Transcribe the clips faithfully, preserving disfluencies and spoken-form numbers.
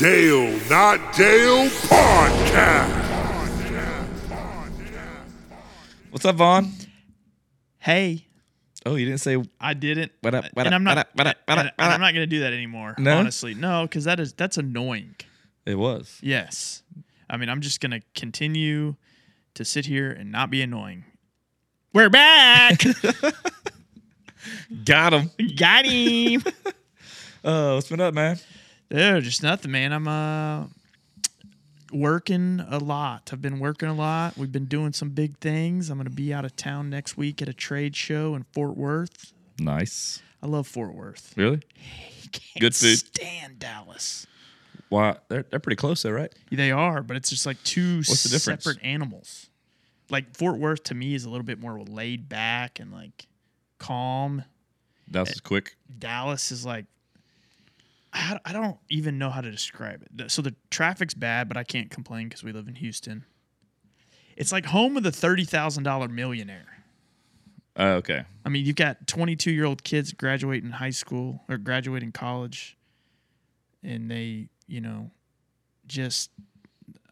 Dale Not Dale Podcast. What's up, Vaughn? Hey. Oh, you didn't say I didn't. What up, what and up, I'm not. What up, what up, what up, what up. I'm not going to do that anymore. No? Honestly, no, because that is that's annoying. It was. Yes. I mean, I'm just going to continue to sit here and not be annoying. We're back. Got him. Got him. uh, what's been up, man? Dude, just nothing, man. I'm uh working a lot. I've been working a lot. We've been doing some big things. I'm going to be out of town next week at a trade show in Fort Worth. Nice. I love Fort Worth. Really? Can't Good food. Stand Dallas. Why? They're they're pretty close though, right? They are, but it's just like two What's the difference? Separate animals. Like Fort Worth to me is a little bit more laid back and like calm. Dallas is quick. Dallas is like. I don't even know how to describe it. So the traffic's bad, but I can't complain because we live in Houston. It's like home of the thirty thousand dollars millionaire. Oh, uh, okay. I mean, you've got twenty-two-year-old kids graduating high school or graduating college, and they, you know, just,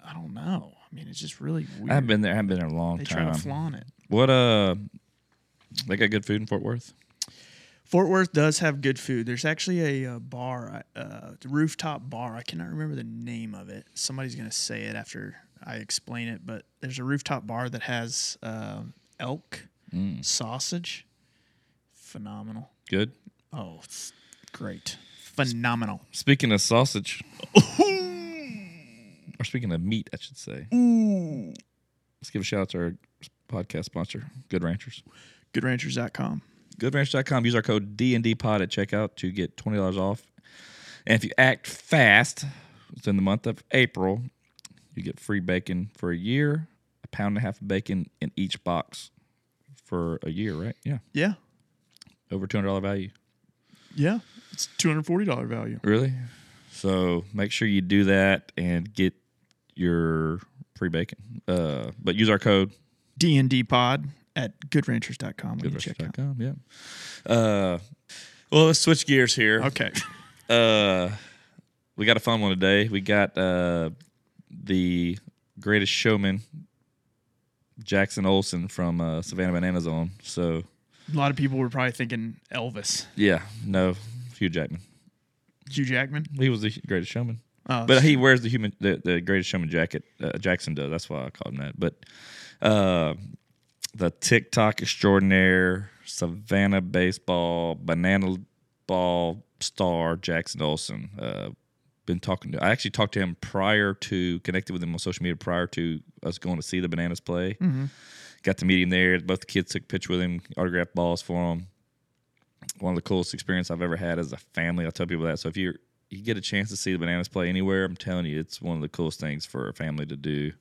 I don't know. I mean, it's just really weird. I haven't been there. I haven't been there in a long they time. They try to flaunt it. What, uh, they got good food in Fort Worth? Fort Worth does have good food. There's actually a, a bar, a rooftop bar. I cannot remember the name of it. Somebody's going to say it after I explain it, but there's a rooftop bar that has uh, elk mm. sausage. Phenomenal. Good? Oh, it's great. Phenomenal. Speaking of sausage, or speaking of meat, I should say, mm. let's give a shout out to our podcast sponsor, Good Ranchers. good ranchers dot com. good ranchers dot com. Use our code D N D P O D at checkout to get twenty dollars off. And if you act fast, within the month of April, you get free bacon for a year, a pound and a half of bacon in each box for a year, right? Yeah. Yeah. Over two hundred dollars value. Yeah. It's two hundred forty dollars value. Really? So make sure you do that and get your free bacon. Uh, but use our code D N D P O D. At good ranchers dot com. good ranchers dot com, yeah. Uh, well, let's switch gears here. Okay. uh, we got a fun one today. We got uh, the greatest showman, Jackson Olson from uh, Savannah Bananas on. So a lot of people were probably thinking Elvis. Yeah, no, Hugh Jackman. Hugh Jackman? He was the greatest showman. Oh, but he wears the human the, the greatest showman jacket. Uh, Jackson does. That's why I called him that. But... Uh, the TikTok extraordinaire, Savannah baseball, banana ball star, Jackson Olson. Uh, been talking to I actually talked to him prior to, connected with him on social media prior to us going to see the Bananas play. Mm-hmm. Got to meet him there. Both the kids took a picture with him, autographed balls for him. One of the coolest experiences I've ever had as a family. I tell people that. So if you're, you get a chance to see the Bananas play anywhere, I'm telling you, it's one of the coolest things for a family to do.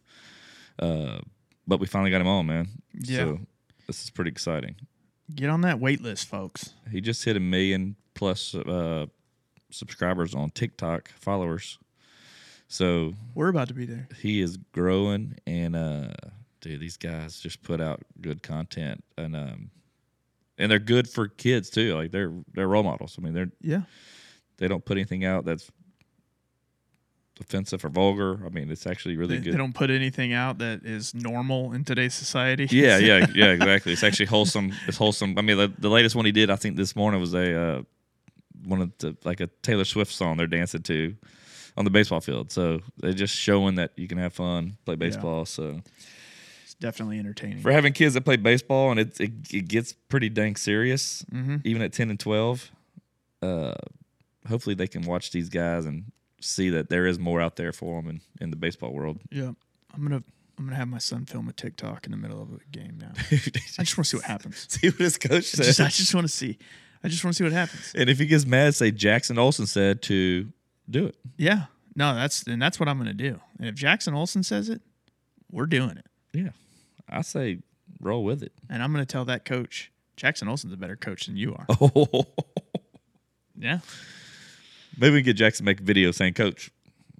Uh, But we finally got him on, man. Yeah. So this is pretty exciting. Get on that wait list, folks. He just hit a million plus uh, subscribers on TikTok, followers. So we're about to be there. He is growing, and uh, dude, these guys just put out good content, and um, and they're good for kids too. Like they're they're role models. I mean, they're yeah. They don't put anything out that's offensive or vulgar. I mean, it's actually really they, good. They don't put anything out that is normal in today's society. Yeah, yeah, yeah, exactly. It's actually wholesome. It's wholesome. I mean, the, the latest one he did, I think this morning, was a uh, one of the, like a Taylor Swift song they're dancing to on the baseball field. So they're just showing that you can have fun, play baseball. Yeah. So it's definitely entertaining for having kids that play baseball, and it it, it gets pretty dang serious, mm-hmm. even at ten and twelve. Uh, hopefully, they can watch these guys and see that there is more out there for them in, in the baseball world. Yeah, I'm gonna I'm gonna have my son film a TikTok in the middle of a game now. I just want to see what happens. See what his coach says. I just, I just want to see. I just want to see what happens. And if he gets mad, say Jackson Olson said to do it. Yeah, no, that's and that's what I'm gonna do. And if Jackson Olson says it, we're doing it. Yeah, I say roll with it. And I'm gonna tell that coach Jackson Olson's a better coach than you are. Oh, yeah. Maybe we can get Jackson to make a video saying, Coach,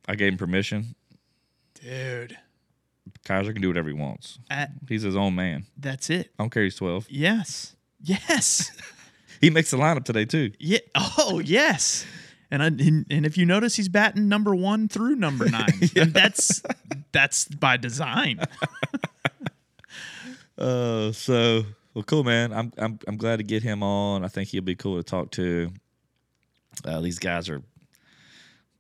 I gave him permission. Dude. Kaiser can do whatever he wants. At, he's his own man. That's it. I don't care he's twelve. Yes. Yes. He makes the lineup today, too. Yeah. Oh, yes. And I, and if you notice, he's batting number one through number nine. Yeah. And that's that's by design. uh, so well, cool, man. I'm I'm I'm glad to get him on. I think he'll be cool to talk to. Uh, these guys are,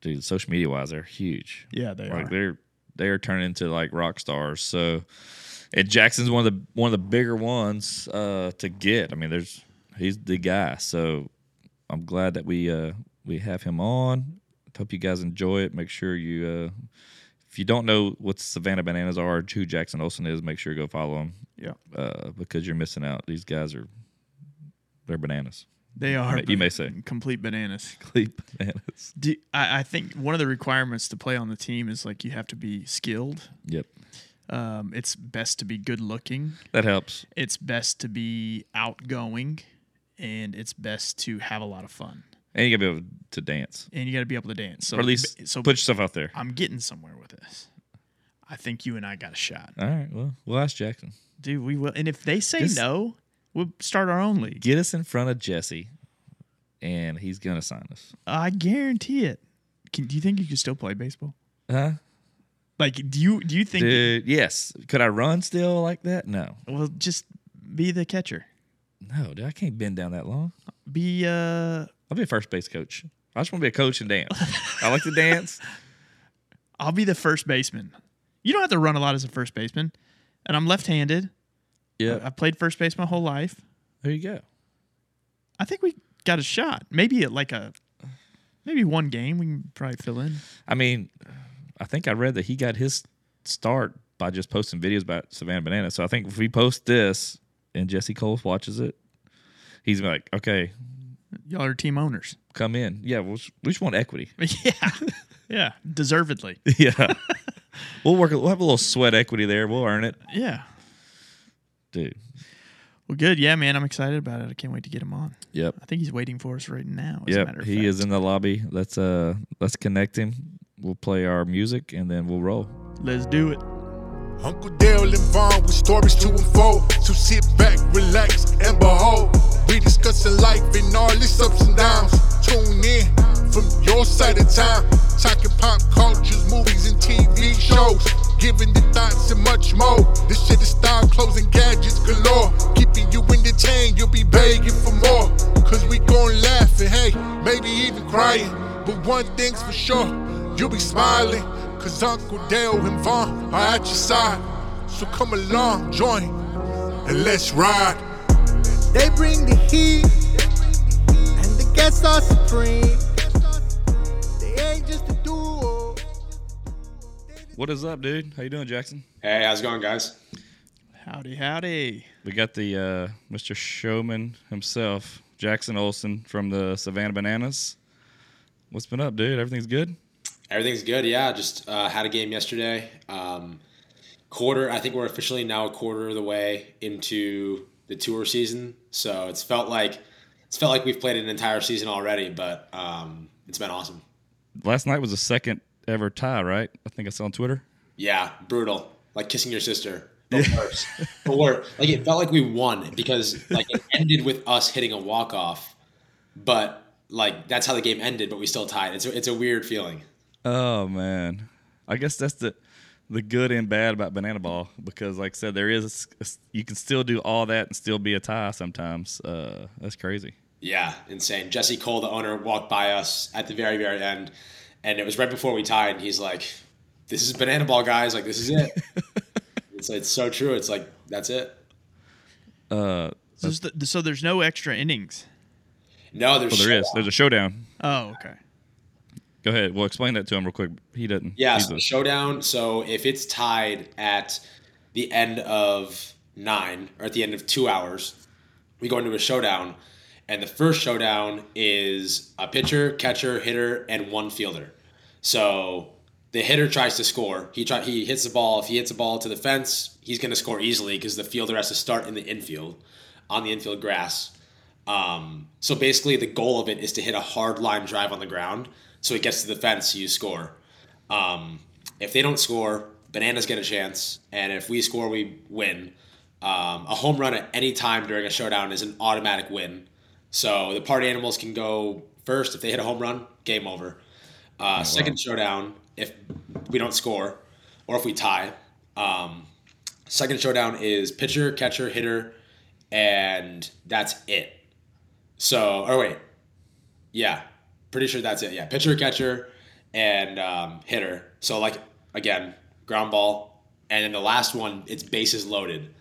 dude, social media wise, they're huge. Yeah, they like, are. They're they're turning into like rock stars. So, and Jackson's one of the one of the bigger ones uh, to get. I mean, there's he's the guy. So I'm glad that we. Uh, We have him on. Hope you guys enjoy it. Make sure you, uh, if you don't know what Savannah Bananas are, or who Jackson Olson is, make sure you go follow him. Yeah, uh, because you're missing out. These guys are, they're bananas. They are. You may, you may say complete bananas. Complete bananas. Do, I, I think one of the requirements to play on the team is like you have to be skilled. Yep. Um, it's best to be good looking. That helps. It's best to be outgoing, and it's best to have a lot of fun. And you got to be able to dance. And you got to be able to dance. So or at least so put yourself out there. I'm getting somewhere with this. I think you and I got a shot. All right. Well, we'll ask Jackson. Dude, we will. And if they say Just no, we'll start our own league. Get us in front of Jesse, and he's going to sign us. I guarantee it. Can, do you think you can still play baseball? Huh? Like, do you do you think... Dude, you, yes. Could I run still like that? No. Well, just be the catcher. No, dude. I can't bend down that long. Be... uh. I'll be a first base coach. I just want to be a coach and dance. I like to dance. I'll be the first baseman. You don't have to run a lot as a first baseman. And I'm left-handed. Yeah. I played first base my whole life. There you go. I think we got a shot. Maybe like a maybe one game we can probably fill in. I mean, I think I read that he got his start by just posting videos about Savannah Bananas. So I think if we post this and Jesse Cole watches it, he's like, okay, y'all are team owners. Come in. Yeah, we'll, we just want equity. Yeah. Yeah, deservedly. Yeah. We'll work. We'll have a little sweat equity there. We'll earn it. Yeah. Dude. Well, good. Yeah, man, I'm excited about it. I can't wait to get him on. Yep. I think he's waiting for us right now, as yep. a matter of fact. He is in the lobby. Let's uh, let's connect him. We'll play our music, and then we'll roll. Let's do it. Uncle Dale and Vaughn with stories to unfold. So sit back, relax, and behold. We discussing life and all its ups and downs. Tune in from your side of time. Talking pop cultures, movies, and T V shows. Giving the thoughts and much more. This shit is style, clothes, and gadgets galore. Keeping you entertained, you'll be begging for more. Cause we gon' laugh and hey, maybe even crying. But one thing's for sure, you'll be smiling. Cause Uncle Dale and Vaughn are at your side. So come along, join, and let's ride. They bring the heat, and the guests are supreme. They ain't just a duo. What is up, dude? How you doing, Jackson? Hey, how's it going, guys? Howdy, howdy. We got the uh, Mister Showman himself, Jackson Olson from the Savannah Bananas. What's been up, dude? Everything's good? Everything's good, yeah. Just uh, had a game yesterday. Um, quarter, I think we're officially now a quarter of the way into the tour season. So it's felt like it's felt like we've played an entire season already, but um, it's been awesome. Last night was the second ever tie, right? I think I saw on Twitter. Yeah, brutal. Like kissing your sister. But worse. But worse. Like it felt like we won because like it ended with us hitting a walk off, but like that's how the game ended, but we still tied. It's a, it's a weird feeling. Oh, man. I guess that's the the good and bad about Banana Ball because, like I said, there is a, a, you can still do all that and still be a tie sometimes. Uh, that's crazy. Yeah, insane. Jesse Cole, the owner, walked by us at the very, very end, and it was right before we tied, and he's like, this is Banana Ball, guys. Like, this is it. it's, it's so true. It's like, that's it. Uh, so, that's, the, so there's no extra innings? No, there's well, there showdown. is. There's a showdown. Oh, okay. Go ahead. We'll explain that to him real quick. He doesn't. Yeah, so showdown. So if it's tied at the end of nine or at the end of two hours, we go into a showdown. And the first showdown is a pitcher, catcher, hitter, and one fielder. So the hitter tries to score. He try, he hits the ball. If he hits the ball to the fence, he's going to score easily because the fielder has to start in the infield, on the infield grass. Um, so basically the goal of it is to hit a hard line drive on the ground. So it gets to the fence, you score. Um, if they don't score, Bananas get a chance. And if we score, we win. Um, a home run at any time during a showdown is an automatic win. So the party animals can go First, if they hit a home run, game over. Uh, oh, second wow. showdown, if we don't score or if we tie. Um, second showdown is pitcher, catcher, hitter, and that's it. So, or wait, yeah, pretty sure that's it. Yeah, pitcher, catcher, and um, hitter. So, like, again, ground ball. And then the last one, it's bases loaded.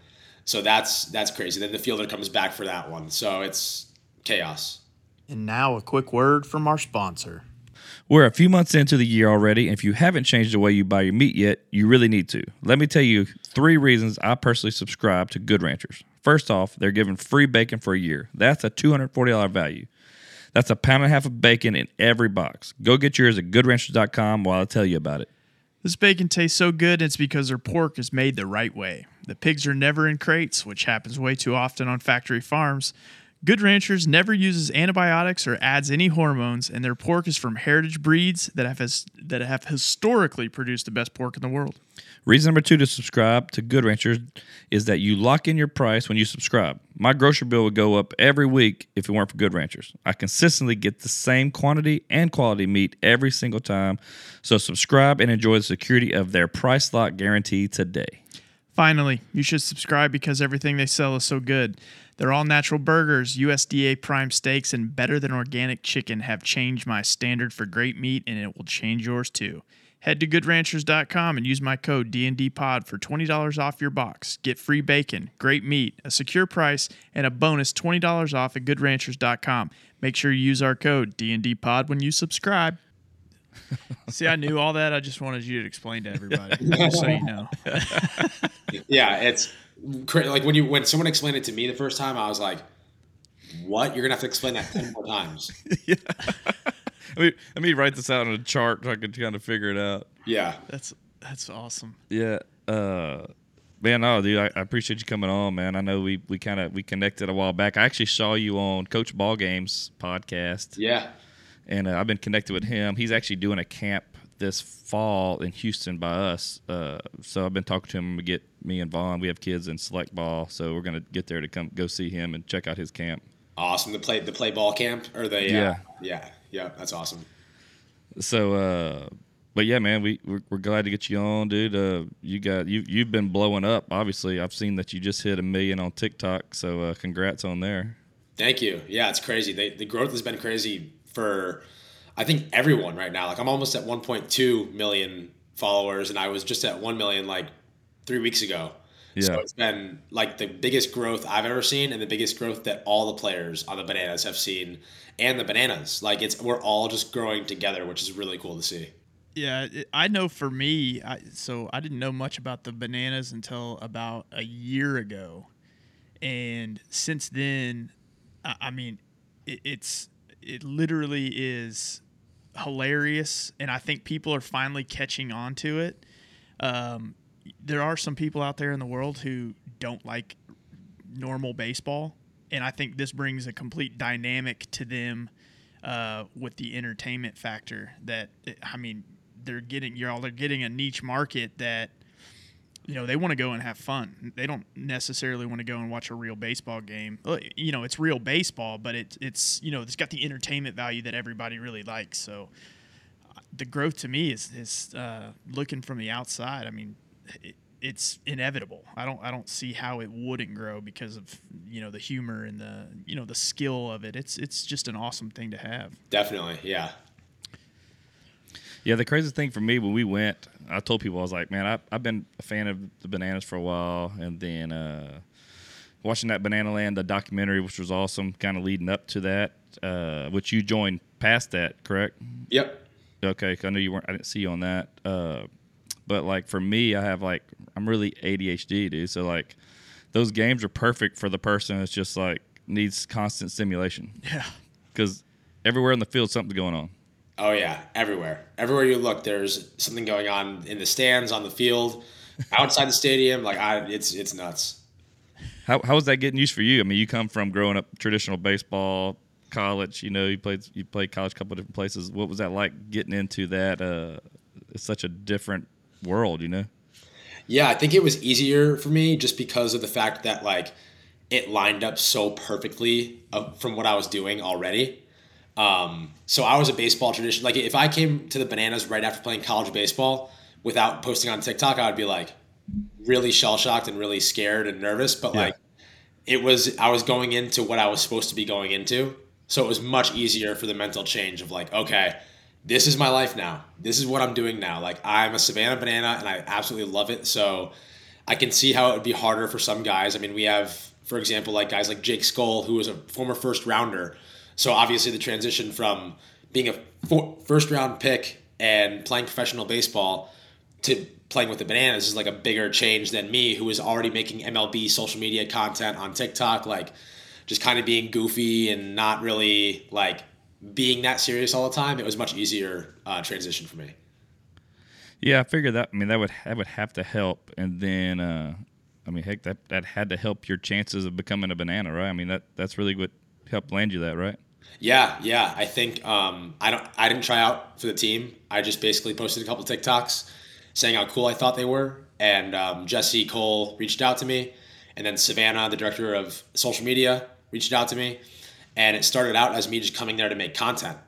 So that's that's crazy. Then the fielder comes back for that one. So it's chaos. And now a quick word from our sponsor. We're a few months into the year already, and if you haven't changed the way you buy your meat yet, you really need to. Let me tell you three reasons I personally subscribe to Good Ranchers. First off, they're giving free bacon for a year. That's a two hundred forty dollars value. That's a pound and a half of bacon in every box. Go get yours at good ranchers dot com while I tell you about it. This bacon tastes so good, it's because their pork is made the right way. The pigs are never in crates, which happens way too often on factory farms. Good Ranchers never uses antibiotics or adds any hormones, and their pork is from heritage breeds that have his, that have historically produced the best pork in the world. Reason number two to subscribe to Good Ranchers is that you lock in your price when you subscribe. My grocery bill would go up every week if it weren't for Good Ranchers. I consistently get the same quantity and quality meat every single time, so subscribe and enjoy the security of their price lock guarantee today. Finally, you should subscribe because everything they sell is so good. Their all-natural burgers, U S D A prime steaks, and better-than-organic chicken have changed my standard for great meat, and it will change yours too. Head to good ranchers dot com and use my code D N D P O D for twenty dollars off your box. Get free bacon, great meat, a secure price, and a bonus twenty dollars off at good ranchers dot com. Make sure you use our code D N D P O D when you subscribe. See, I knew all that. I just wanted you to explain to everybody, just so you know. Yeah, it's crazy. Like when you when someone explained it to me the first time, I was like, "What? You're gonna have to explain that ten more times." Yeah. I mean, let me write this out on a chart so I can kind of figure it out. Yeah, that's that's awesome. Yeah, uh, man. Oh, dude, I, I appreciate you coming on, man. I know we we kind of we connected a while back. I actually saw you on Coach Ballgame's podcast. Yeah. And uh, I've been connected with him. He's actually doing a camp this fall in Houston by us. Uh, so I've been talking to him. We get me and Vaughn. We have kids in select ball, so we're gonna get there to come go see him and check out his camp. Awesome. The play the play ball camp or the yeah uh, yeah yeah that's awesome. So, uh, but yeah, man, we we're, we're glad to get you on, dude. Uh, you got you you've been blowing up. Obviously, I've seen that you just hit a million on TikTok. So uh, congrats on there. Thank you. Yeah, it's crazy. They, the growth has been crazy. For I think everyone right now, like I'm almost at one point two million followers, and I was just at one million like three weeks ago. Yeah. So it's been like the biggest growth I've ever seen, and the biggest growth that all the players on the Bananas have seen, and the Bananas. Like it's we're all just growing together, which is really cool to see. Yeah, I know for me, I, so I didn't know much about the Bananas until about a year ago, and since then, I, I mean, it, it's. It literally is hilarious, and I think people are finally catching on to it. Um, there are some people out there in the world who don't like normal baseball, and I think this brings a complete dynamic to them uh, with the entertainment factor. That I mean, they're getting y'all. They're getting a niche market that you know they want to go and have fun. They don't necessarily want to go and watch a real baseball game. You know, it's real baseball, but it's it's you know it's got the entertainment value that everybody really likes. So the growth to me is is uh, looking from the outside. I mean, it, it's inevitable. I don't I don't see how it wouldn't grow because of you know the humor and the you know the skill of it. It's it's just an awesome thing to have. Definitely, yeah. Yeah, the craziest thing for me when we went, I told people, I was like, man, I, I've been a fan of the Bananas for a while. And then uh, watching that Banana Land, the documentary, which was awesome, kind of leading up to that, uh, which you joined past that, correct? Yep. Okay, 'cause I knew you weren't, I didn't see you on that. Uh, but, like, for me, I have, like, I'm really A D H D, dude. So, like, those games are perfect for the person that's just, like, needs constant stimulation. Yeah. Because everywhere in the field, something's going on. Oh, yeah, everywhere. Everywhere you look, there's something going on in the stands, on the field, outside the stadium. Like, I, it's it's nuts. How how is that getting used for you? I mean, you come from growing up traditional baseball, college. You know, you played you played college a couple of different places. What was that like getting into that? Uh, it's such a different world, you know? Yeah, I think it was easier for me just because of the fact that, like, it lined up so perfectly from what I was doing already. Um, so I was a baseball tradition. Like if I came to the Bananas right after playing college baseball without posting on TikTok, I would be like really shell shocked and really scared and nervous. But yeah. like it was, I was going into what I was supposed to be going into. So it was much easier for the mental change of like, okay, this is my life now. This is what I'm doing now. Like I'm a Savannah Banana and I absolutely love it. So I can see how it would be harder for some guys. I mean, we have, for example, like guys like Jake Cole, who was a former first rounder. So obviously the transition from being a first round pick and playing professional baseball to playing with the Bananas is like a bigger change than me, who was already making M L B social media content on TikTok, like just kind of being goofy and not really like being that serious all the time. It was much easier uh, transition for me. Yeah, I figured that. I mean, that would that would have to help, and then uh, I mean, heck, that that had to help your chances of becoming a Banana, right? I mean, that that's really what helped land you that, right? Yeah, yeah. I think um, I don't. I didn't try out for the team. I just basically posted a couple of TikToks saying how cool I thought they were, and um, Jesse Cole reached out to me, and then Savannah, the director of social media, reached out to me, and it started out as me just coming there to make content.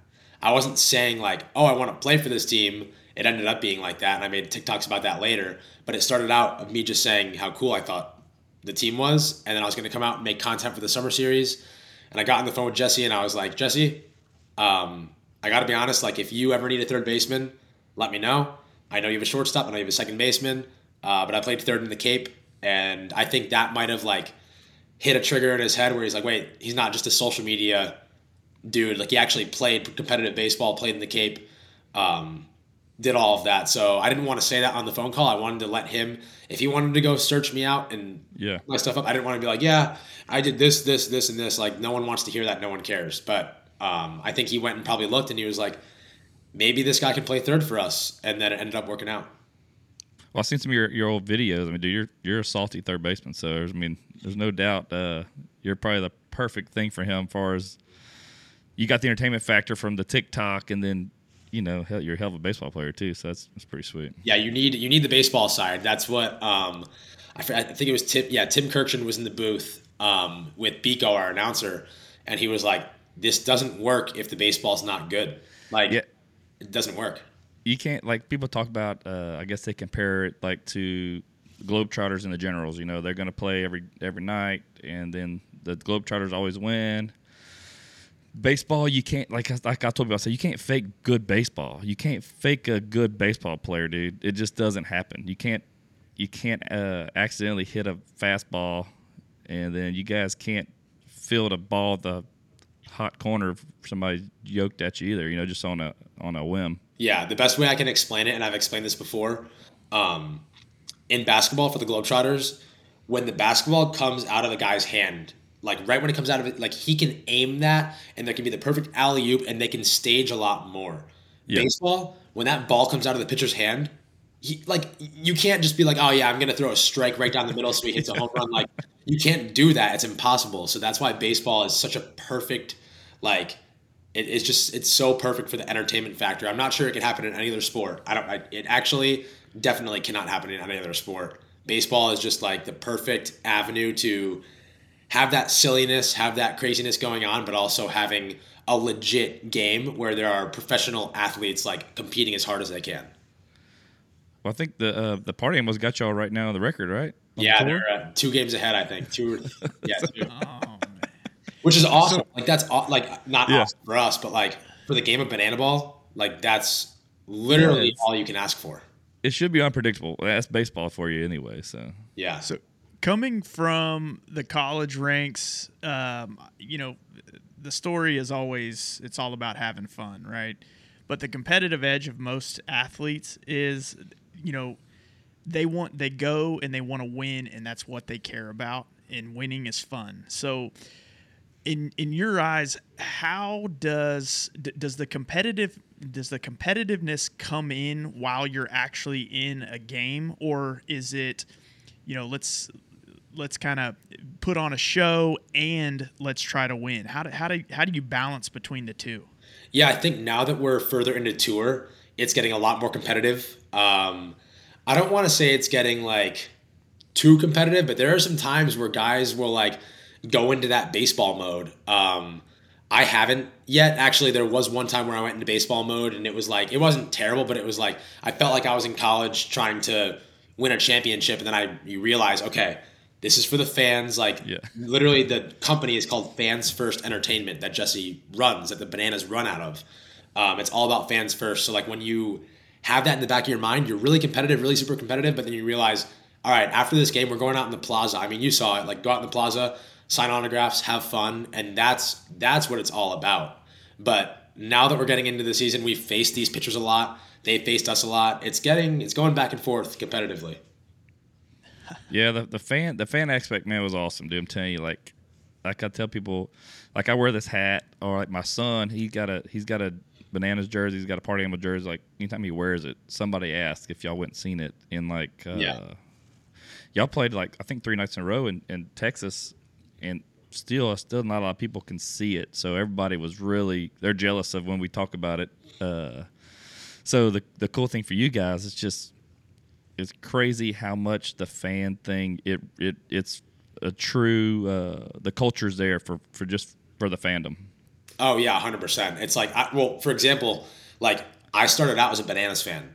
I wasn't saying like, oh, I want to play for this team. It ended up being like that, and I made TikToks about that later. But it started out of me just saying how cool I thought the team was, and then I was going to come out and make content for the summer series. And I got on the phone with Jesse, and I was like, Jesse, um, I got to be honest. Like, if you ever need a third baseman, let me know. I know you have a shortstop. I know you have a second baseman. Uh, but I played third in the Cape, and I think that might have like hit a trigger in his head where he's like, wait, he's not just a social media dude. Like, he actually played competitive baseball, played in the Cape, um, did all of that. So I didn't want to say that on the phone call. I wanted to let him, if he wanted to go search me out and yeah. my stuff up, I didn't want to be like, yeah, I did this, this, this, and this. Like, no one wants to hear that. No one cares. But um, I think he went and probably looked, and he was like, maybe this guy can play third for us. And then it ended up working out. Well, I've seen some of your, your old videos. I mean, dude, you're, you're a salty third baseman. So, I mean, there's no doubt uh, you're probably the perfect thing for him as far as you got the entertainment factor from the TikTok, and then, you know, hell, you're a hell of a baseball player too, so that's, that's pretty sweet. Yeah, you need you need the baseball side. That's what um, I, I think it was Tim. Yeah, Tim Kirkshin was in the booth um, with Biko, our announcer, and he was like, "This doesn't work if the baseball's not good. Like, yeah. It doesn't work. You can't like people talk about. Uh, I guess they compare it like to Globetrotters and the Generals. You know, they're going to play every every night, and then the Globetrotters always win." Baseball, you can't like like I told you, I said you can't fake good baseball. You can't fake a good baseball player, dude. It just doesn't happen. You can't you can't uh, accidentally hit a fastball, and then you guys can't field a ball at the hot corner if somebody yoked at you either. You know, just on a on a whim. Yeah, the best way I can explain it, and I've explained this before, um, in basketball for the Globetrotters, when the basketball comes out of a guy's hand. Like right when it comes out of it, like he can aim that, and there can be the perfect alley-oop, and they can stage a lot more. Yep. Baseball, when that ball comes out of the pitcher's hand, he, like you can't just be like, oh yeah, I'm going to throw a strike right down the middle so he hits a home run. Like you can't do that. It's impossible. So that's why baseball is such a perfect, like it, it's just, it's so perfect for the entertainment factor. I'm not sure it could happen in any other sport. I don't, I, it actually definitely cannot happen in any other sport. Baseball is just like the perfect avenue to have that silliness, have that craziness going on, but also having a legit game where there are professional athletes like competing as hard as they can. Well, I think the uh, the party almost got y'all right now on the record, right? On yeah, the they're uh, two games ahead, I think. Two, yeah, two. Oh, man. Which is awesome. So, like that's like not yeah. awesome for us, but like for the game of Banana Ball, like that's literally all you can ask for. It should be unpredictable. That's baseball for you anyway. So yeah. So. Coming from the college ranks, um, you know, the story is always, it's all about having fun, right? But the competitive edge of most athletes is, you know, they want, they go and they want to win, and that's what they care about, and winning is fun. So in in your eyes, how does, does the competitive, does the competitiveness come in while you're actually in a game, or is it, you know, let's, let's kind of put on a show and let's try to win? How do, how do, how do you balance between the two? Yeah, I think now that we're further into tour, it's getting a lot more competitive. Um, I don't want to say it's getting like too competitive, but there are some times where guys will like go into that baseball mode. Um, I haven't yet. Actually, there was one time where I went into baseball mode, and it was like, it wasn't terrible, but it was like, I felt like I was in college trying to win a championship. And then I you realize, okay, this is for the fans. Like yeah. literally the company is called Fans First Entertainment that Jesse runs, that the Bananas run out of. Um, it's all about fans first. So like when you have that in the back of your mind, you're really competitive, really super competitive. But then you realize, all right, after this game, we're going out in the plaza. I mean, you saw it, like go out in the plaza, sign autographs, have fun. And that's, that's what it's all about. But now that we're getting into the season, we face these pitchers a lot. They faced us a lot. It's getting, it's going back and forth competitively. Yeah. The, the fan, the fan aspect, man, was awesome, dude. I'm telling you, like, like I tell people, like I wear this hat, or like my son, he got a, he's got a Bananas jersey. He's got a Party Animal jersey. Like anytime he wears it, somebody asks if y'all went and seen it in like, uh, yeah. y'all played like, I think three nights in a row in, in Texas. And still, still not a lot of people can see it. So everybody was really, they're jealous of when we talk about it. Uh, so the the cool thing for you guys, it's just, it's crazy how much the fan thing, it it it's a true, uh, the culture's there for, for just for the fandom. Oh, yeah, one hundred percent. It's like, I, well, for example, like I started out as a Bananas fan.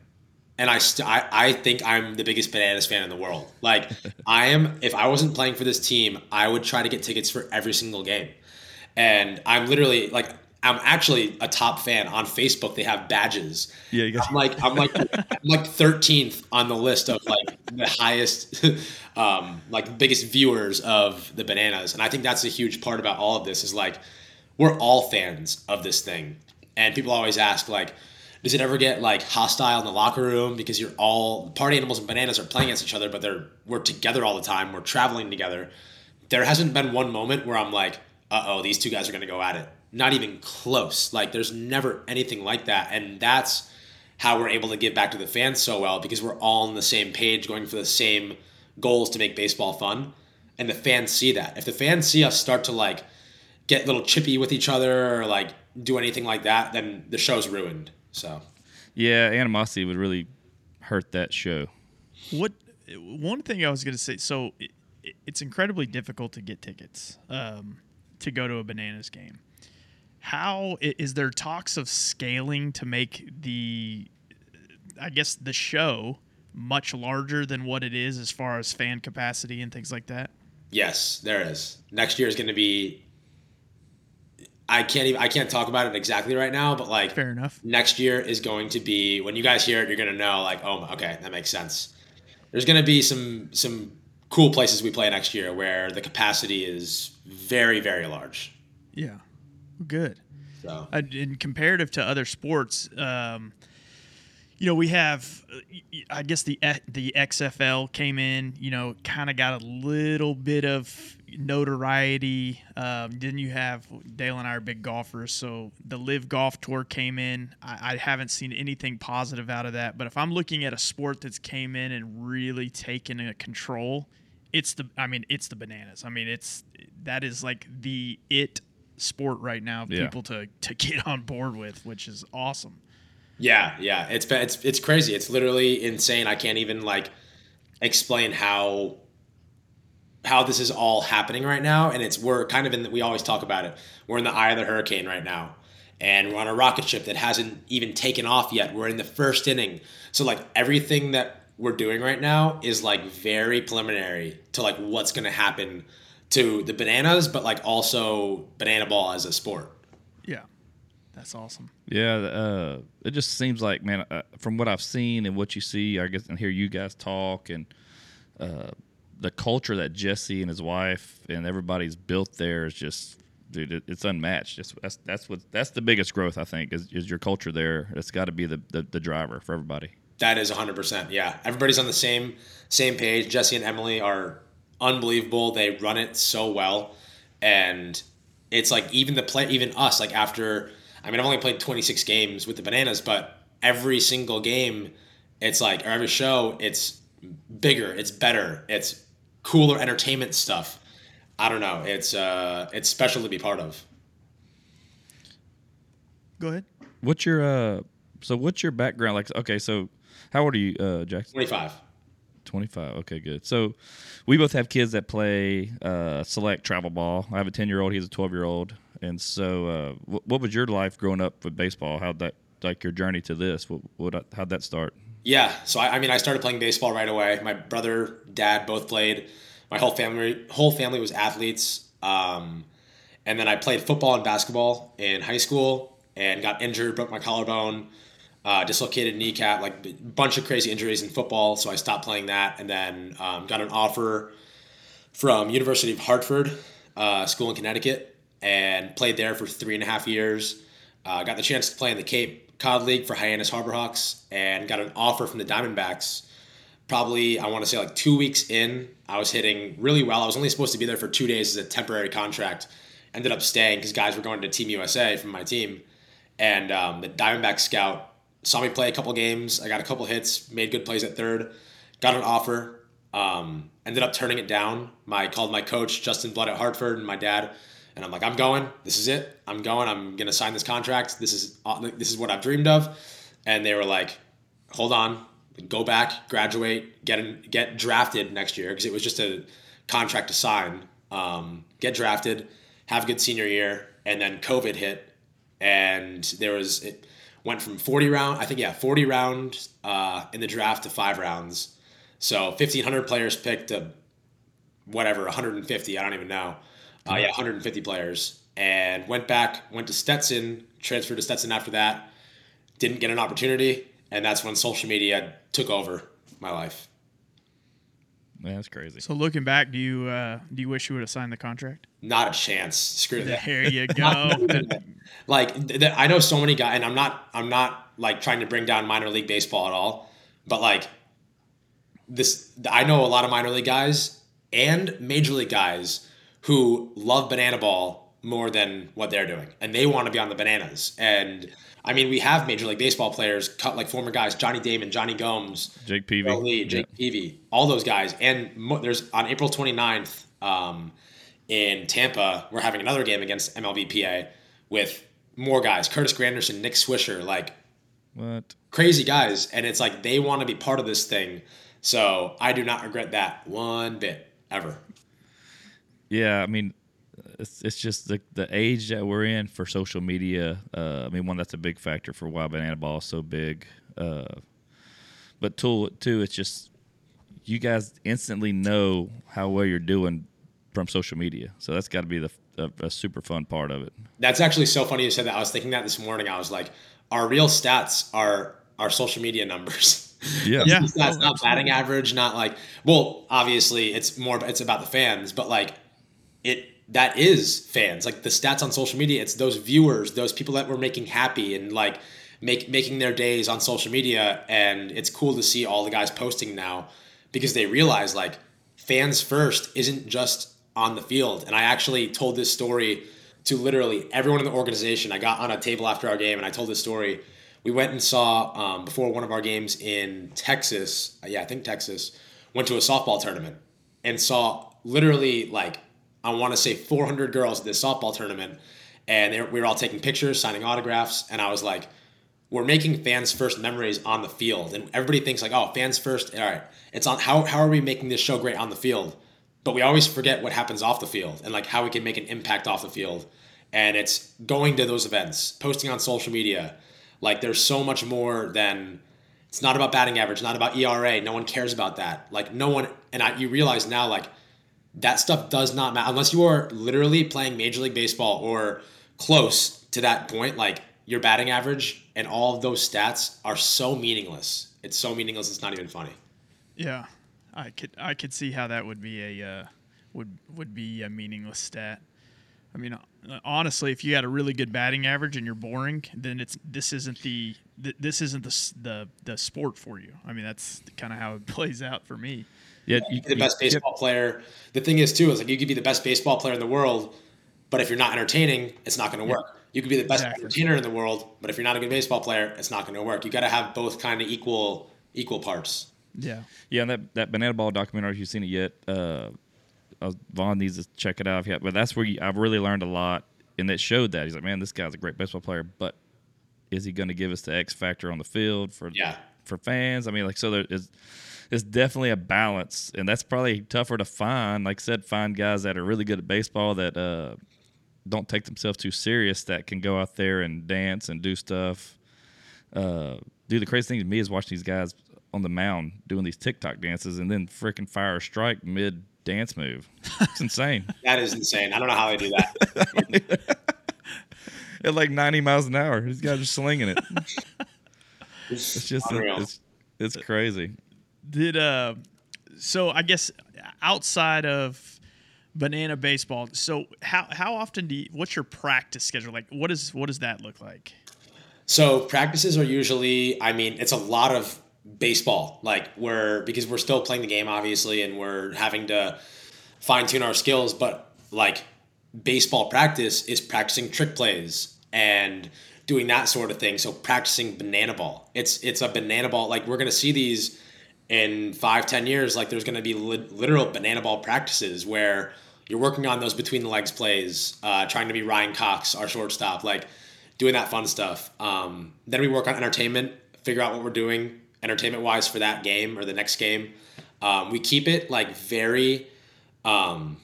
And I, st- I I think I'm the biggest Bananas fan in the world. Like I am, if I wasn't playing for this team, I would try to get tickets for every single game. And I'm literally like, I'm actually a top fan on Facebook. They have badges. Yeah, you got- I'm like, I'm like, I'm like thirteenth on the list of like the highest, um, like biggest viewers of the Bananas. And I think that's a huge part about all of this is like, we're all fans of this thing. And people always ask like, does it ever get like hostile in the locker room because you're all Party Animals and Bananas are playing against each other, but they're we're together all the time. We're traveling together. There hasn't been one moment where I'm like, uh oh, these two guys are gonna go at it. Not even close. Like there's never anything like that, and that's how we're able to give back to the fans so well because we're all on the same page, going for the same goals to make baseball fun, and the fans see that. If the fans see us start to like get a little chippy with each other or like do anything like that, then the show's ruined. So, yeah, animosity would really hurt that show. What one thing I was going to say? So, it, it's incredibly difficult to get tickets um, to go to a Bananas game. How is there talks of scaling to make the, I guess, the show much larger than what it is as far as fan capacity and things like that? Yes, there is. Next year is going to be. I can't even, I can't talk about it exactly right now, but like fair enough. Next year is going to be, when you guys hear it, you're going to know like, oh, okay, that makes sense. There's going to be some, some cool places we play next year where the capacity is very, very large. Yeah. Good. So uh, in comparative to other sports, um, you know, we have, I guess the, the X F L came in, you know, kind of got a little bit of notoriety. Um, then you have Dale and I are big golfers, so the Live Golf Tour came in. I, I haven't seen anything positive out of that, but if I'm looking at a sport that's came in and really taken a control, it's the I mean it's the Bananas. I mean it's that is like the it sport right now. Yeah. People to to get on board with, which is awesome. Yeah, yeah, it's it's it's crazy. It's literally insane. I can't even like explain how. how this is all happening right now. And it's, we're kind of in the, we always talk about it. We're in the eye of the hurricane right now. And we're on a rocket ship that hasn't even taken off yet. We're in the first inning. So like everything that we're doing right now is like very preliminary to like what's going to happen to the Bananas, but like also Banana Ball as a sport. Yeah. That's awesome. Yeah. Uh, it just seems like, man, uh, from what I've seen and what you see, I guess, and hear you guys talk and, uh, the culture that Jesse and his wife and everybody's built there is just, dude, it's unmatched. It's, that's that's what that's the biggest growth, I think, is, is your culture there. It's got to be the, the the driver for everybody. That is one hundred percent. Yeah, everybody's on the same same page. Jesse and Emily are unbelievable. They run it so well, and it's like even the play, even us. Like after, I mean, I've only played twenty-six games with the Bananas, but every single game, it's like or every show, it's bigger, it's better, it's cooler entertainment stuff. I don't know. It's uh, it's special to be part of. Go ahead. What's your uh? So what's your background like? Okay, so how old are you, uh, Jackson? Twenty-five. Twenty-five. Okay, good. So we both have kids that play uh, select travel ball. I have a ten-year-old. He's a twelve-year-old. And so uh, what, what was your life growing up with baseball? How'd that, like your journey to this, what, what how'd that start? Yeah. So, I, I mean, I started playing baseball right away. My brother, dad both played. My whole family whole family was athletes. Um, and then I played football and basketball in high school and got injured, broke my collarbone, uh, dislocated kneecap, like a bunch of crazy injuries in football. So I stopped playing that and then um, got an offer from University of Hartford, uh, school in Connecticut, and played there for three and a half years. Uh, got the chance to play in the Cape Cod League for Hyannis Harbor Hawks and got an offer from the Diamondbacks. Probably, I want to say like two weeks in, I was hitting really well. I was only supposed to be there for two days as a temporary contract. Ended up staying because guys were going to Team U S A from my team. And um, the Diamondback scout saw me play a couple games. I got a couple hits, made good plays at third, got an offer, um, ended up turning it down. My called my coach, Justin Blood at Hartford, and my dad. And I'm like, I'm going. This is it. I'm going. I'm going to sign this contract. This is this is what I've dreamed of. And they were like, hold on. Go back, graduate, get in, get drafted next year because it was just a contract to sign. Um, get drafted, have a good senior year, and then COVID hit, and there was it went from forty round, I think yeah, forty round uh, in the draft to five rounds. So fifteen hundred players picked a whatever one hundred fifty, I don't even know, uh, yeah, one hundred fifty players, and went back, went to Stetson, transferred to Stetson after that, didn't get an opportunity. And that's when social media took over my life. Man, that's crazy. So looking back, do you uh, do you wish you would have signed the contract? Not a chance. Screw that. There you go. Like th- th- I know so many guys, and I'm not I'm not like trying to bring down minor league baseball at all, but like this, I know a lot of minor league guys and major league guys who love Banana Ball more than what they're doing, and they want to be on the Bananas. And I mean, we have Major League Baseball players, cut like former guys, Johnny Damon, Johnny Gomes, Jake Peavy, Lee, Jake yeah. Peavy, all those guys. And mo- there's on April twenty-ninth um, in Tampa, we're having another game against M L B P A with more guys, Curtis Granderson, Nick Swisher, like what crazy guys. And it's like they want to be part of this thing. So I do not regret that one bit ever. Yeah, I mean, It's it's just the the age that we're in for social media. Uh, I mean, one, that's a big factor for why Banana Ball is so big. Uh, but two, two, it's just you guys instantly know how well you're doing from social media. So that's got to be the a, a super fun part of it. That's actually so funny you said that. I was thinking that this morning. I was like, our real stats are our social media numbers. Yeah, yeah. That's not absolutely. Batting average, not like – well, obviously it's more – it's about the fans, but like it – that is fans, like the stats on social media. It's those viewers, those people that we're making happy and like make making their days on social media. And it's cool to see all the guys posting now because they realize like fans first isn't just on the field. And I actually told this story to literally everyone in the organization. I got on a table after our game and I told this story. We went and saw um, before one of our games in Texas. Yeah, I think Texas. Went to a softball tournament and saw literally like I want to say four hundred girls at this softball tournament, and they, we were all taking pictures, signing autographs, and I was like, we're making fans first memories on the field, and everybody thinks like, oh, fans first, all right, it's on how how are we making this show great on the field, but we always forget what happens off the field and like how we can make an impact off the field, and it's going to those events, posting on social media, like there's so much more than, it's not about batting average, not about E R A, no one cares about that, like no one, and I, you realize now like, that stuff does not matter unless you are literally playing Major League Baseball or close to that point. Like your batting average and all of those stats are so meaningless. It's so meaningless. It's not even funny. Yeah, I could I could see how that would be a uh, would would be a meaningless stat. I mean, honestly, if you had a really good batting average and you're boring, then it's this isn't the th- this isn't the, the the sport for you. I mean, that's kind of how it plays out for me. Yeah, you could be the best baseball player. The thing is, too, is like you could be the best baseball player in the world, but if you're not entertaining, it's not going to work. You could be the best exactly. entertainer in the world, but if you're not a good baseball player, it's not going to work. You got to have both kind of equal equal parts. Yeah, yeah. And that, that Banana Ball documentary, if you've seen it yet, uh, Vaughn needs to check it out. But that's where you, I've really learned a lot, and that showed that he's like, man, this guy's a great baseball player, but is he going to give us the X factor on the field for yeah. for fans? I mean, like so there is. It's definitely a balance, and that's probably tougher to find. Like I said, find guys that are really good at baseball that uh, don't take themselves too serious that can go out there and dance and do stuff. Uh, dude, the crazy thing to me is watching these guys on the mound doing these TikTok dances and then freaking fire a strike mid dance move. It's insane. That is insane. I don't know how they do that. At like ninety miles an hour, these guys are slinging it. It's just a, it's, it's crazy. Did uh, so I guess outside of banana baseball, so how how often do you, what's your practice schedule like? What is what does that look like? So practices are usually, I mean, it's a lot of baseball. Like we're because we're still playing the game, obviously, and we're having to fine tune our skills. But like baseball practice is practicing trick plays and doing that sort of thing. So practicing banana ball. It's it's a banana ball. Like we're gonna see these in five, ten years. Like there's gonna be li- literal banana ball practices where you're working on those between the legs plays, uh, trying to be Ryan Cox, our shortstop. Like doing that fun stuff. Um, then we work on entertainment, figure out what we're doing entertainment-wise for that game or the next game. Um, we keep it like very um,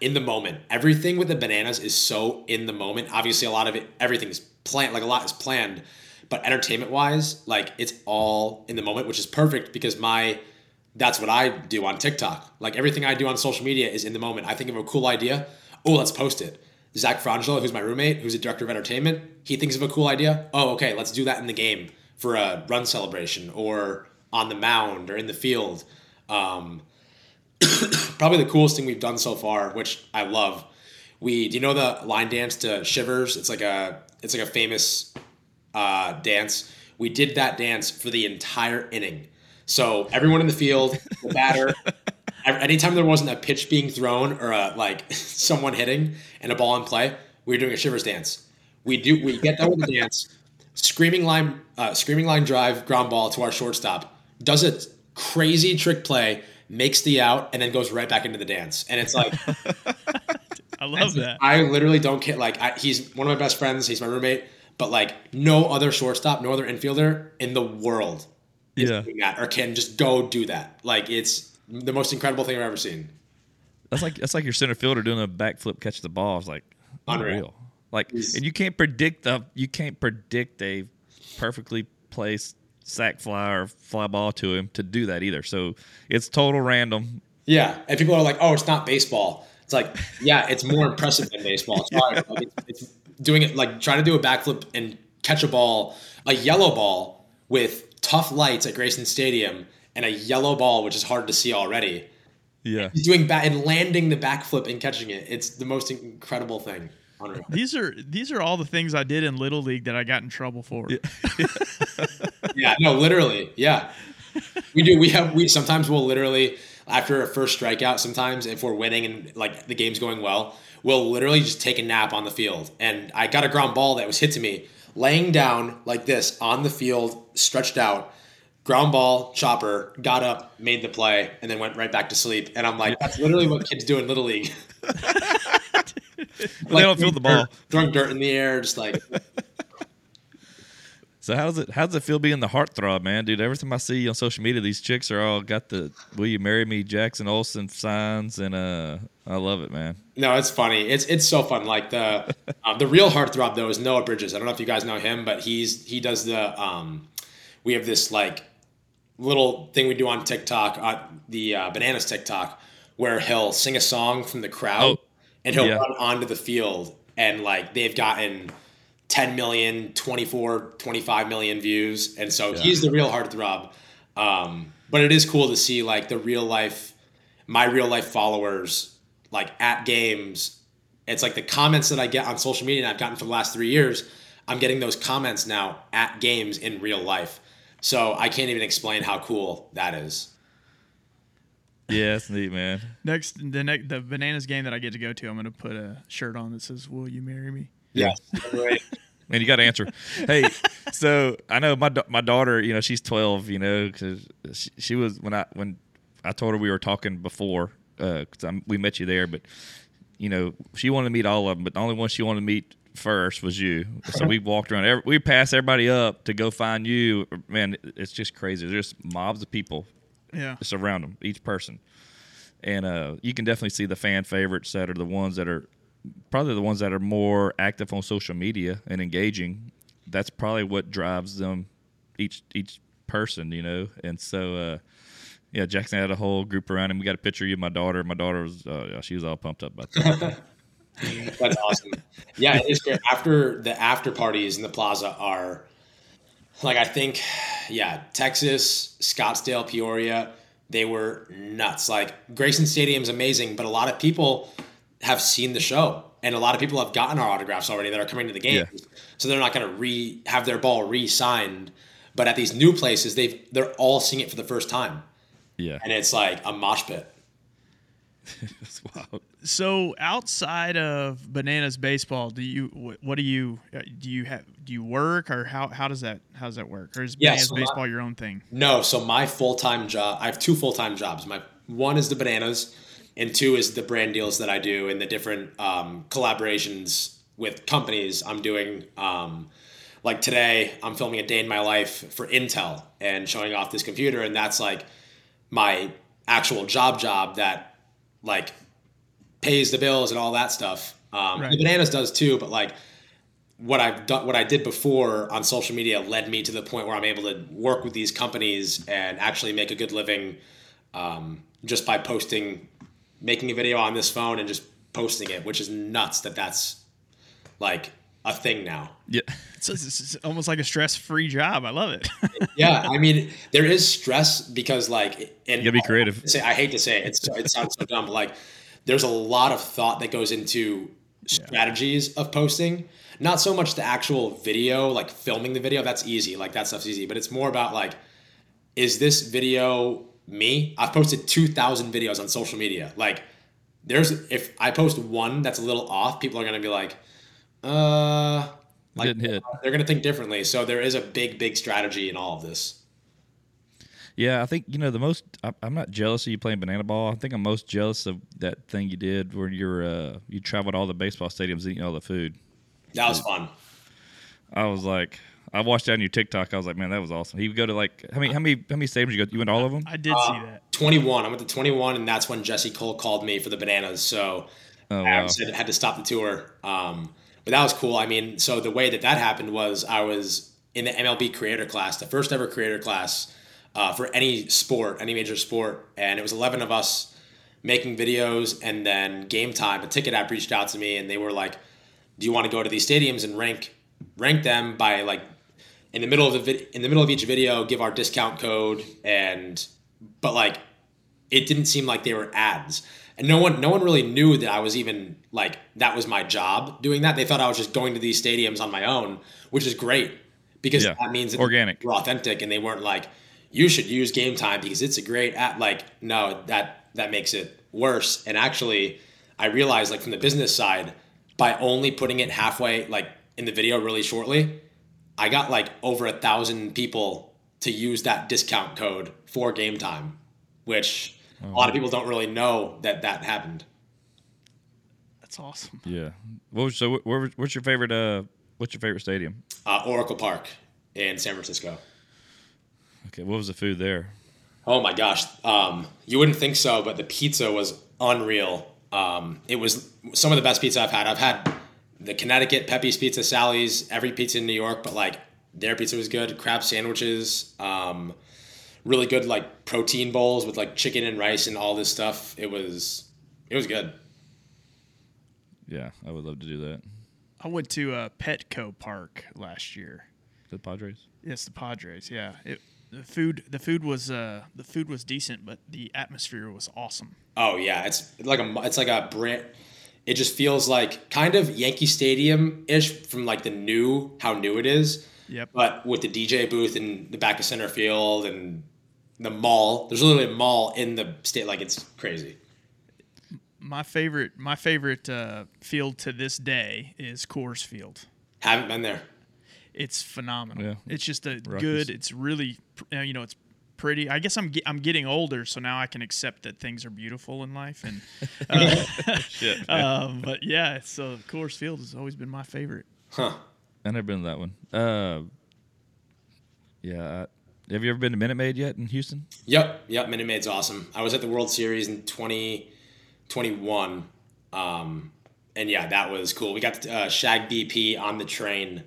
in the moment. Everything with the bananas is so in the moment. Obviously, a lot of it, everything's planned, like a lot is planned, but entertainment-wise, like it's all in the moment, which is perfect because my, that's what I do on TikTok. Like everything I do on social media is in the moment. I think of a cool idea. Oh, let's post it. Zach Frangelo, who's my roommate, who's a director of entertainment, he thinks of a cool idea. Oh, okay, let's do that in the game for a run celebration or on the mound or in the field. Um, probably the coolest thing we've done so far, which I love. We do you know the line dance to Shivers? It's like a it's like a famous uh, dance. We did that dance for the entire inning. So everyone in the field, the batter. Anytime there wasn't a pitch being thrown or a, like someone hitting and a ball in play, we were doing a Shivers dance. We do we get done with the dance, screaming line, uh, screaming line drive, ground ball to our shortstop, does a crazy trick play, makes the out, and then goes right back into the dance. And it's like, I love that. I literally don't care. Like I, he's one of my best friends. He's my roommate, but like no other shortstop, no other infielder in the world is yeah. doing that or can just go do that. Like it's the most incredible thing I've ever seen. That's like that's like your center fielder doing a backflip, catch the ball. It's like unreal. unreal. Like, it's, and you can't predict a you can't predict a perfectly placed sack fly or fly ball to him to do that either. So it's total random. Yeah, and people are like, "Oh, it's not baseball." It's like, yeah, it's more impressive than baseball. It's, yeah. like it's, it's doing it like trying to do a backflip and catch a ball, a yellow ball with tough lights at Grayson Stadium. And a yellow ball, which is hard to see already. Yeah, he's doing bat and landing the backflip and catching it. It's the most incredible thing. Unreal. These are these are all the things I did in Little League that I got in trouble for. Yeah, yeah no, literally, yeah. We do. We have. We sometimes will literally after a first strikeout. Sometimes if we're winning and like the game's going well, we'll literally just take a nap on the field. And I got a ground ball that was hit to me, laying down like this on the field, stretched out. Ground ball, chopper, got up, made the play, and then went right back to sleep. And I'm like, that's literally what kids do in Little League. like, they don't feel the ball. Throwing dirt in the air, just like. So how does it how does it feel being the heartthrob, man? Dude, every time I see you on social media, these chicks are all got the "Will you marry me?" Jackson Olson signs, and uh, I love it, man. No, it's funny. It's it's so fun. Like the um, the real heartthrob though is Noah Bridges. I don't know if you guys know him, but he's he does the um, we have this like. little thing we do on TikTok, uh, the uh, Bananas TikTok, where he'll sing a song from the crowd oh, and he'll yeah. run onto the field. And like they've gotten ten million, twenty-four, twenty-five million views. And so yeah. he's the real heartthrob. Um, but it is cool to see like the real life, my real life followers, like at games. It's like the comments that I get on social media and I've gotten for the last three years, I'm getting those comments now at games in real life. So I can't even explain how cool that is. Yeah, it's neat, man. Next, the next, the Bananas game that I get to go to, I'm going to put a shirt on that says, "Will you marry me?" Yes. Yeah. And you got to answer. Hey, so I know my my daughter, you know, she's twelve, you know, because she, she was, when I when I told her we were talking before, because uh, we met you there, but, you know, she wanted to meet all of them, but the only one she wanted to meet first was you. So we walked around every, we passed everybody up to go find you, man. It's just crazy. There's mobs of people yeah just around them, each person. And uh you can definitely see the fan favorites that are the ones that are probably the ones that are more active on social media and engaging, that's probably what drives them, each each person, you know. And so, uh, yeah, Jackson had a whole group around him. We got a picture of you, my daughter. My daughter was, oh, yeah, she was all pumped up about that. That's awesome. Yeah, it is great. After the after parties in the plaza are, like, I think, yeah, Texas, Scottsdale, Peoria, they were nuts. Like, Grayson Stadium's amazing, but a lot of people have seen the show, and a lot of people have gotten our autographs already that are coming to the game. Yeah. So they're not going to re have their ball re-signed. But at these new places, they've they're all seeing it for the first time. Yeah, and it's like a mosh pit. That's wild. So outside of Bananas baseball, do you what do you do you have do you work or how how does that how does that work, or is yeah, Bananas so baseball my, your own thing? No, so my full time job, I have two full time jobs. My one is the Bananas, and two is the brand deals that I do and the different um, collaborations with companies I'm doing. Um, like today, I'm filming a day in my life for Intel and showing off this computer, and that's like my actual job job that like pays the bills and all that stuff. Um, right. The Bananas does too, but like what I've done, what I did before on social media led me to the point where I'm able to work with these companies and actually make a good living um, just by posting, making a video on this phone and just posting it, which is nuts that that's like a thing now. Yeah. It's, it's almost like a stress-free job. I love it. Yeah, I mean, there is stress because, like, and you gotta be creative. I, say, I hate to say it. It's, it sounds so dumb, but like, there's a lot of thought that goes into strategies yeah. of posting. Not so much the actual video, like filming the video. That's easy. Like that stuff's easy. But it's more about like, is this video me? I've posted two thousand videos on social media. Like, there's if I post one that's a little off, people are gonna be like, uh. Like, hit. They're going to think differently. So there is a big, big strategy in all of this. Yeah, I think, you know, the most – I'm not jealous of you playing Banana Ball. I think I'm most jealous of that thing you did where you were, uh, you traveled all the baseball stadiums eating all the food. That was fun. I was like – I watched that on your TikTok. I was like, man, that was awesome. He would go to like – how many how many, how many stadiums you go? You went to all of them? I did uh, see that. twenty-one. I went to twenty-one, and that's when Jesse Cole called me for the Bananas. So oh, wow. I had to stop the tour. Um But that was cool. I mean, so the way that that happened was I was in the M L B creator class, the first ever creator class uh, for any sport, any major sport. And it was eleven of us making videos. And then Game Time, a ticket app, reached out to me and they were like, do you want to go to these stadiums and rank rank them by like in the middle of the vid- in the middle of each video, give our discount code. And but like it didn't seem like they were ads. And no one, no one really knew that I was even like, that was my job doing that. They thought I was just going to these stadiums on my own, which is great because yeah. that means organic, they were authentic. And they weren't like, you should use Game Time because it's a great app. Like, no, that, that makes it worse. And actually I realized like from the business side, by only putting it halfway, like in the video really shortly, I got like over a thousand people to use that discount code for Game Time, which a lot of people don't really know that that happened. That's awesome. Yeah. What was, so what, what's your favorite? Uh, what's your favorite stadium? Uh, Oracle Park in San Francisco. Okay. What was the food there? Oh my gosh. Um, you wouldn't think so, but the pizza was unreal. Um, it was some of the best pizza I've had. I've had the Connecticut Pepe's Pizza, Sally's, every pizza in New York, but like their pizza was good. Crab sandwiches. Um, really good like protein bowls with like chicken and rice and all this stuff. It was, it was good. Yeah. I would love to do that. I went to uh Petco Park last year. The Padres? Yes. The Padres. Yeah. It, the food, the food was, uh, the food was decent, but the atmosphere was awesome. Oh yeah. It's like a, it's like a brand. It just feels like kind of Yankee Stadium ish from like the new, how new it is. Yep. But with the D J booth in the back of center field and the mall, there's literally a mall in the state. Like it's crazy. My favorite, my favorite uh, field to this day is Coors Field. Haven't been there. It's phenomenal. Yeah. It's just a Rockies. Good. It's really, you know, it's pretty. I guess I'm ge- I'm getting older, so now I can accept that things are beautiful in life. And uh, Shit, um, but yeah, so Coors Field has always been my favorite. Huh. I've never been to that one. Uh, yeah. I, have you ever been to Minute Maid yet in Houston? Yep. Yep. Minute Maid's awesome. I was at the World Series in twenty twenty-one. Um, and yeah, that was cool. We got to, uh, Shag D P on the train.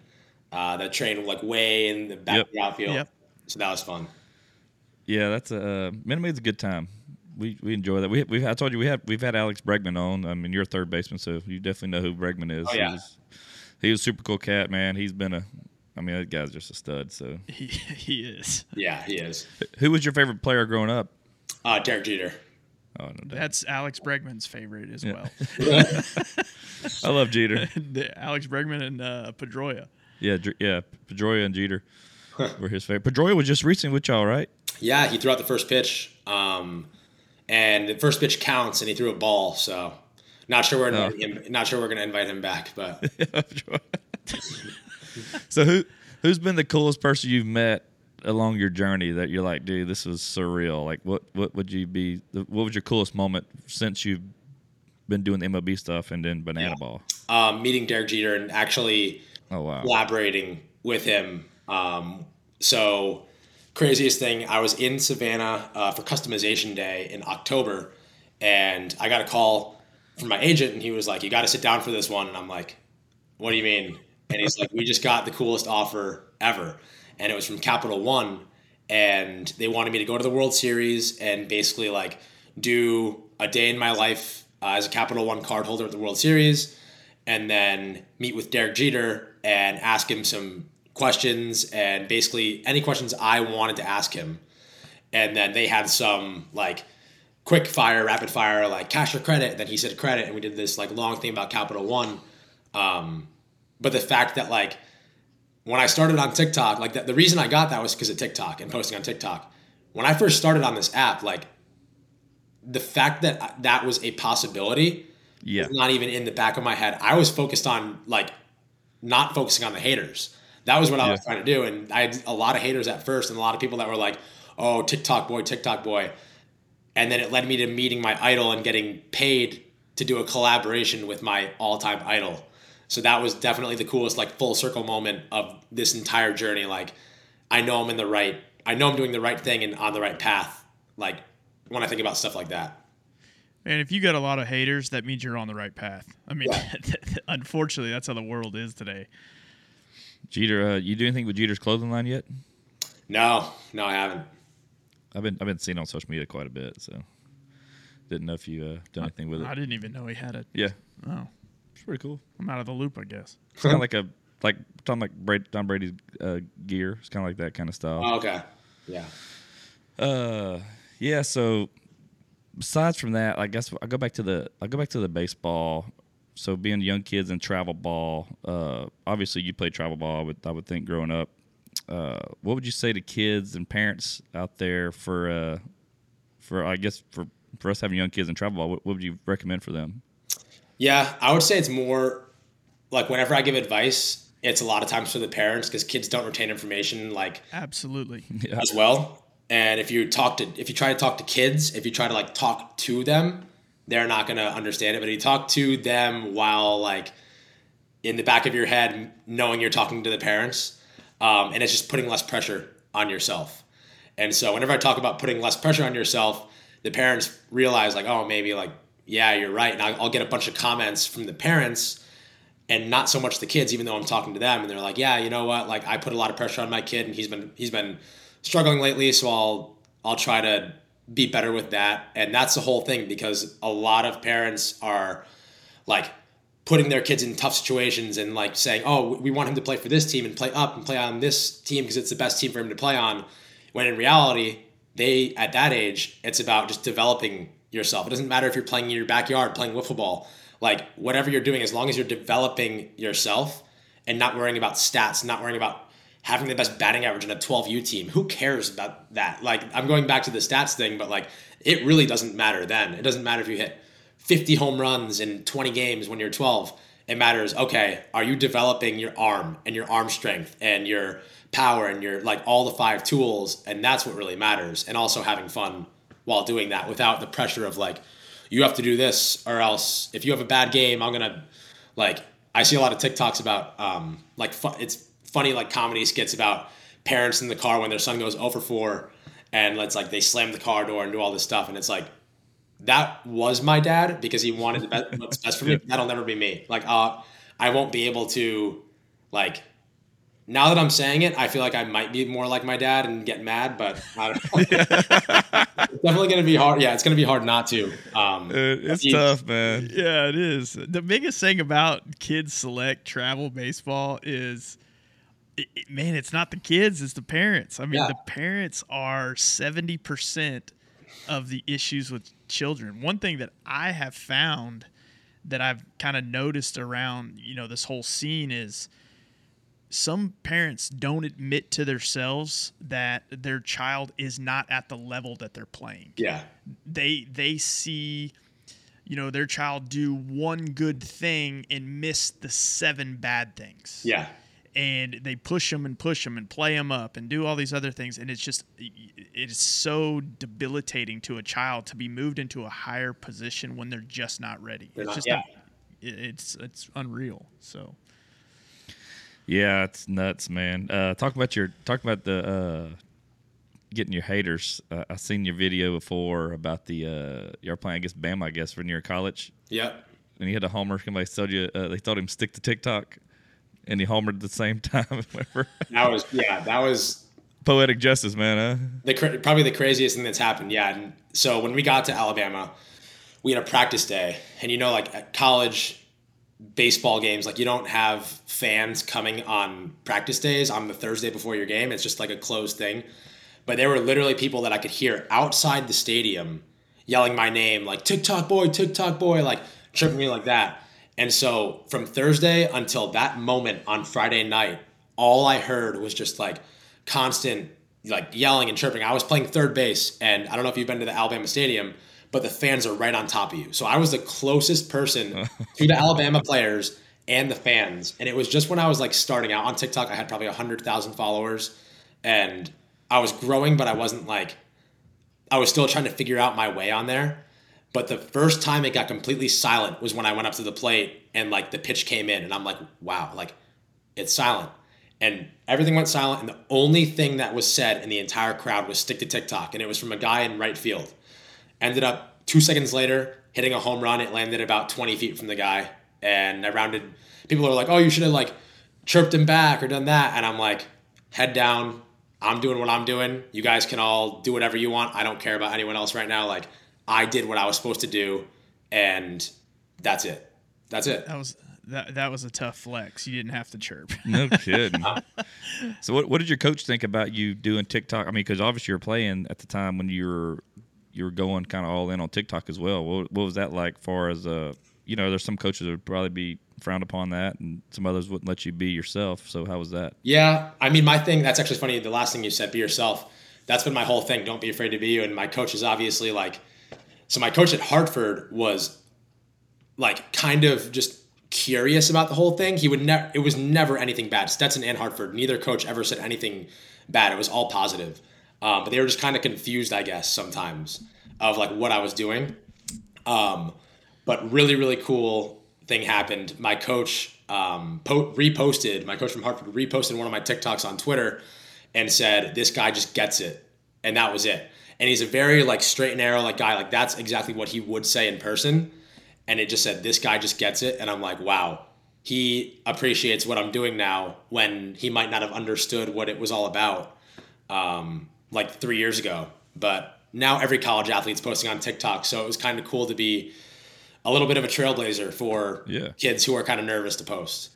Uh, that train like way in the back yep. of the outfield. Yep. So that was fun. Yeah, that's a uh, Minimaids a good time. We we enjoy that. We we I told you we have we've had Alex Bregman on. I mean, you're a third baseman, so you definitely know who Bregman is. Oh, yeah. He was, he was a super cool cat, man. He's been a I mean, that guy's just a stud, so he, he is. Yeah, he is. Who was your favorite player growing up? Uh, Derek Jeter. Oh, no that's Alex Bregman's favorite as yeah. well. I love Jeter. Alex Bregman and uh, Pedroia. Yeah, yeah, Pedroia and Jeter huh. were his favorite. Pedroia was just recently with y'all, right? Yeah, he threw out the first pitch, um, and the first pitch counts, and he threw a ball. So, not sure we're oh. him, not sure we're going to invite him back. But so who who's been the coolest person you've met along your journey that you're like, dude, this was surreal? Like, what what would you be? What was your coolest moment since you've been doing the M L B stuff and then Banana yeah. Ball? Um, meeting Derek Jeter and actually. Oh, wow. Collaborating with him. Um, so craziest thing, I was in Savannah uh, for customization day in October, and I got a call from my agent, and he was like, you got to sit down for this one. And I'm like, what do you mean? And he's like, we just got the coolest offer ever. And it was from Capital One, and they wanted me to go to the World Series and basically like do a day in my life uh, as a Capital One card holder at the World Series, and then meet with Derek Jeter and ask him some questions and basically any questions I wanted to ask him. And then they had some like quick fire, rapid fire, like cash or credit. And then he said credit. And we did this like long thing about Capital One. Um, but the fact that like when I started on TikTok, like the, the reason I got that was because of TikTok and posting on TikTok. When I first started on this app, like the fact that that was a possibility yeah. not even in the back of my head. I was focused on like not focusing on the haters. That was what I yeah. was trying to do. And I had a lot of haters at first and a lot of people that were like, oh, TikTok boy, TikTok boy. And then it led me to meeting my idol and getting paid to do a collaboration with my all-time idol. So that was definitely the coolest like full circle moment of this entire journey. Like I know I'm in the right, I know I'm doing the right thing and on the right path. Like when I think about stuff like that. And if you got a lot of haters, that means you're on the right path. I mean, yeah. unfortunately, that's how the world is today. Jeter, uh, you do anything with Jeter's clothing line yet? No, no, I haven't. I've been I've been seen on social media quite a bit, so didn't know if you uh, done anything with it. I didn't even know he had it. Yeah. Oh, it's pretty cool. I'm out of the loop, I guess. It's kind of like a like Tom like Brady, Tom Brady's uh, gear. It's kind of like that kind of style. Oh, okay. Yeah. Uh, yeah. So. Besides from that, I guess I go back to the I go back to the baseball. So being young kids and travel ball, uh, obviously you played travel ball. I would, I would think growing up. Uh, what would you say to kids and parents out there for uh, for I guess for, for us having young kids and travel ball? What, what would you recommend for them? Yeah, I would say it's more like whenever I give advice, it's a lot of times for the parents because kids don't retain information like absolutely yeah. as well. And if you talk to, if you try to talk to kids, if you try to like talk to them, they're not going to understand it. But if you talk to them while like in the back of your head, knowing you're talking to the parents, um, and it's just putting less pressure on yourself. And so whenever I talk about putting less pressure on yourself, the parents realize like, oh, maybe like, yeah, you're right. And I'll get a bunch of comments from the parents and not so much the kids, even though I'm talking to them. And they're like, yeah, you know what? Like I put a lot of pressure on my kid and he's been, he's been, struggling lately, so I'll I'll try to be better with that. And that's the whole thing, because a lot of parents are like putting their kids in tough situations and like saying, oh, we want him to play for this team and play up and play on this team because it's the best team for him to play on, when in reality they at that age it's about just developing yourself. It doesn't matter if you're playing in your backyard, playing wiffle ball, like whatever you're doing, as long as you're developing yourself and not worrying about stats, not worrying about having the best batting average in a twelve U team. Who cares about that? Like, I'm going back to the stats thing, but like, it really doesn't matter then. It doesn't matter if you hit fifty home runs in twenty games when you're twelve. It matters, okay, are you developing your arm and your arm strength and your power and your, like, all the five tools? And that's what really matters. And also having fun while doing that without the pressure of like, you have to do this or else if you have a bad game, I'm going to, like, I see a lot of TikToks about, um, like, fun, it's, funny like comedy skits about parents in the car when their son goes oh for four and it's like they slam the car door and do all this stuff, and it's like that was my dad because he wanted the best, what's best for me. Yeah. That'll never be me. Like, uh, I won't be able to, like, now that I'm saying it, I feel like I might be more like my dad and get mad, but I don't know. It's definitely going to be hard. Yeah, it's going to be hard not to. Um, it's he, tough, man. Yeah, it is. The biggest thing about kids select travel baseball is, it, it, man, it's not the kids, it's the parents. I mean, yeah. the parents are seventy percent of the issues with children. One thing that I have found that I've kind of noticed around, you know, this whole scene is, some parents don't admit to themselves that their child is not at the level that they're playing. Yeah. They they see, you know, their child do one good thing and miss the seven bad things. Yeah. And they push them and push them and play them up and do all these other things. And it's just, it is so debilitating to a child to be moved into a higher position when they're just not ready. They're it's not, just yeah. a, it's it's unreal. So. Yeah, it's nuts, man. Uh, talk about your talk about the uh, getting your haters. Uh, I seen your video before about the uh, you're playing against Bama, I guess, when you were in college. Yeah. And he had a homer. Somebody told you uh, they told him stick to TikTok, and he homered at the same time. that was yeah, that was poetic justice, man. Huh? The probably the craziest thing that's happened. Yeah. And so when we got to Alabama, we had a practice day, and you know, like at college baseball games, like you don't have fans coming on practice days on the Thursday before your game. It's just like a closed thing. But there were literally people that I could hear outside the stadium yelling my name, like TikTok boy, TikTok boy, like tripping me like that. And so from Thursday until that moment on Friday night, all I heard was just like constant like yelling and chirping. I was playing third base, and I don't know if you've been to the Alabama Stadium, but the fans are right on top of you. So I was the closest person to the Alabama players and the fans. And it was just when I was like starting out on TikTok, I had probably one hundred thousand followers, and I was growing, but I wasn't like, I was still trying to figure out my way on there. But the first time it got completely silent was when I went up to the plate and like the pitch came in, and I'm like, wow, like it's silent. And everything went silent. And the only thing that was said in the entire crowd was stick to TikTok. And it was from a guy in right field. Ended up two seconds later hitting a home run. It landed about twenty feet from the guy. And I rounded. People are like, oh, you should have like chirped him back or done that. And I'm like, head down. I'm doing what I'm doing. You guys can all do whatever you want. I don't care about anyone else right now. Like, I did what I was supposed to do. And that's it. That's it. That was that, that was a tough flex. You didn't have to chirp. No kidding. So what, what did your coach think about you doing TikTok? I mean, because obviously you were playing at the time when you were – you were going kind of all in on TikTok as well. What, what was that like far as, uh, you know, there's some coaches that would probably be frowned upon that, and some others wouldn't let you be yourself. So how was that? Yeah. I mean, my thing, that's actually funny. The last thing you said, be yourself. That's been my whole thing. Don't be afraid to be you. And my coach is obviously like, so my coach at Hartford was like kind of just curious about the whole thing. He would never, it was never anything bad. Stetson and Hartford, neither coach ever said anything bad. It was all positive. Um, but they were just kind of confused, I guess, sometimes of like what I was doing. Um, but really, really cool thing happened. My coach um, po- reposted, my coach from Hartford reposted one of my TikToks on Twitter and said, this guy just gets it. And that was it. And he's a very like straight and narrow like guy. Like that's exactly what he would say in person. And it just said, this guy just gets it. And I'm like, wow, he appreciates what I'm doing now when he might not have understood what it was all about. Um, like three years ago, but now every college athlete's posting on TikTok. So it was kind of cool to be a little bit of a trailblazer for yeah. kids who are kind of nervous to post.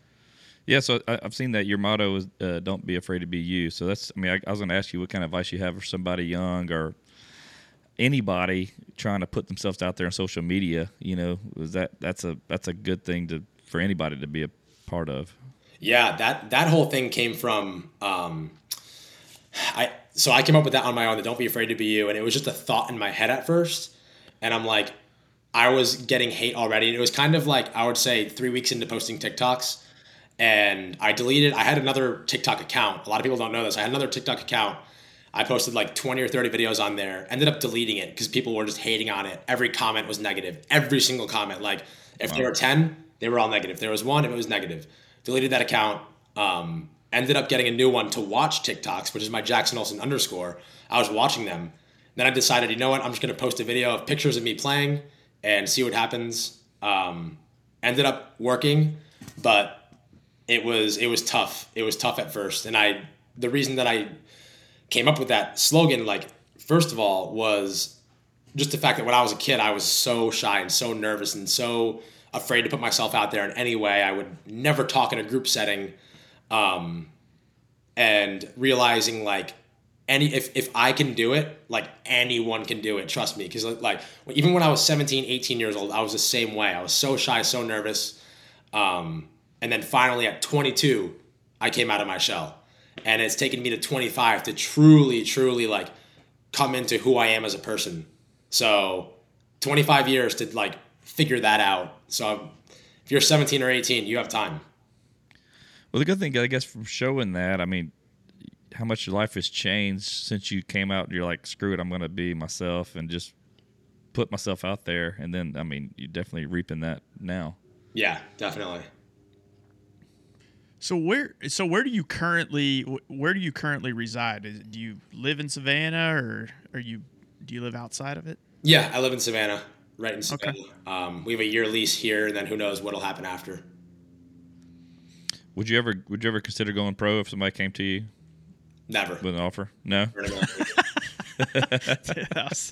Yeah. So I, I've seen that your motto is uh, don't be afraid to be you. So that's, I mean, I, I was going to ask you what kind of advice you have for somebody young or anybody trying to put themselves out there on social media, you know, is that, that's a, that's a good thing to, for anybody to be a part of. Yeah. That, that whole thing came from, um, I, So I came up with that on my own, the don't be afraid to be you. And it was just a thought in my head at first. And I'm like, I was getting hate already. And it was kind of like, I would say three weeks into posting TikToks, and I deleted, I had another TikTok account. A lot of people don't know this. I had another TikTok account. I posted like twenty or thirty videos on there, ended up deleting it because people were just hating on it. Every comment was negative. Every single comment. Like if wow. there were ten, they were all negative. If there was one, it was negative. Deleted that account. Um, Ended up getting a new one to watch TikToks, which is my Jackson Olson underscore. I was watching them. Then I decided, you know what, I'm just going to post a video of pictures of me playing and see what happens. Um, ended up working, but it was it was tough. It was tough at first. And I the reason that I came up with that slogan, like, first of all, was just the fact that when I was a kid, I was so shy and so nervous and so afraid to put myself out there in any way. I would never talk in a group setting. Um, and realizing, like, Any, if, if I can do it, like, anyone can do it. Trust me. Because, like, even when I was seventeen, eighteen years old, I was the same way. I was so shy, so nervous. Um, and then finally at twenty-two, I came out of my shell. And it's taken me to twenty-five to truly, truly, like, come into who I am as a person. So twenty-five years to, like, figure that out. So if you're seventeen or eighteen, you have time. Well, the good thing, I guess, from showing that, I mean, how much your life has changed since you came out and you're like, screw it, I'm going to be myself and just put myself out there. And then, I mean, you're definitely reaping that now. Yeah, definitely. So where, so where do you currently, where do you currently reside? Is, do you live in Savannah or are you, do you live outside of it? Yeah, I live in Savannah, right in Savannah. Okay. Um, we have a year lease here and then who knows what'll happen after. Would you ever, would you ever consider going pro if somebody came to you? Never. With an offer? No?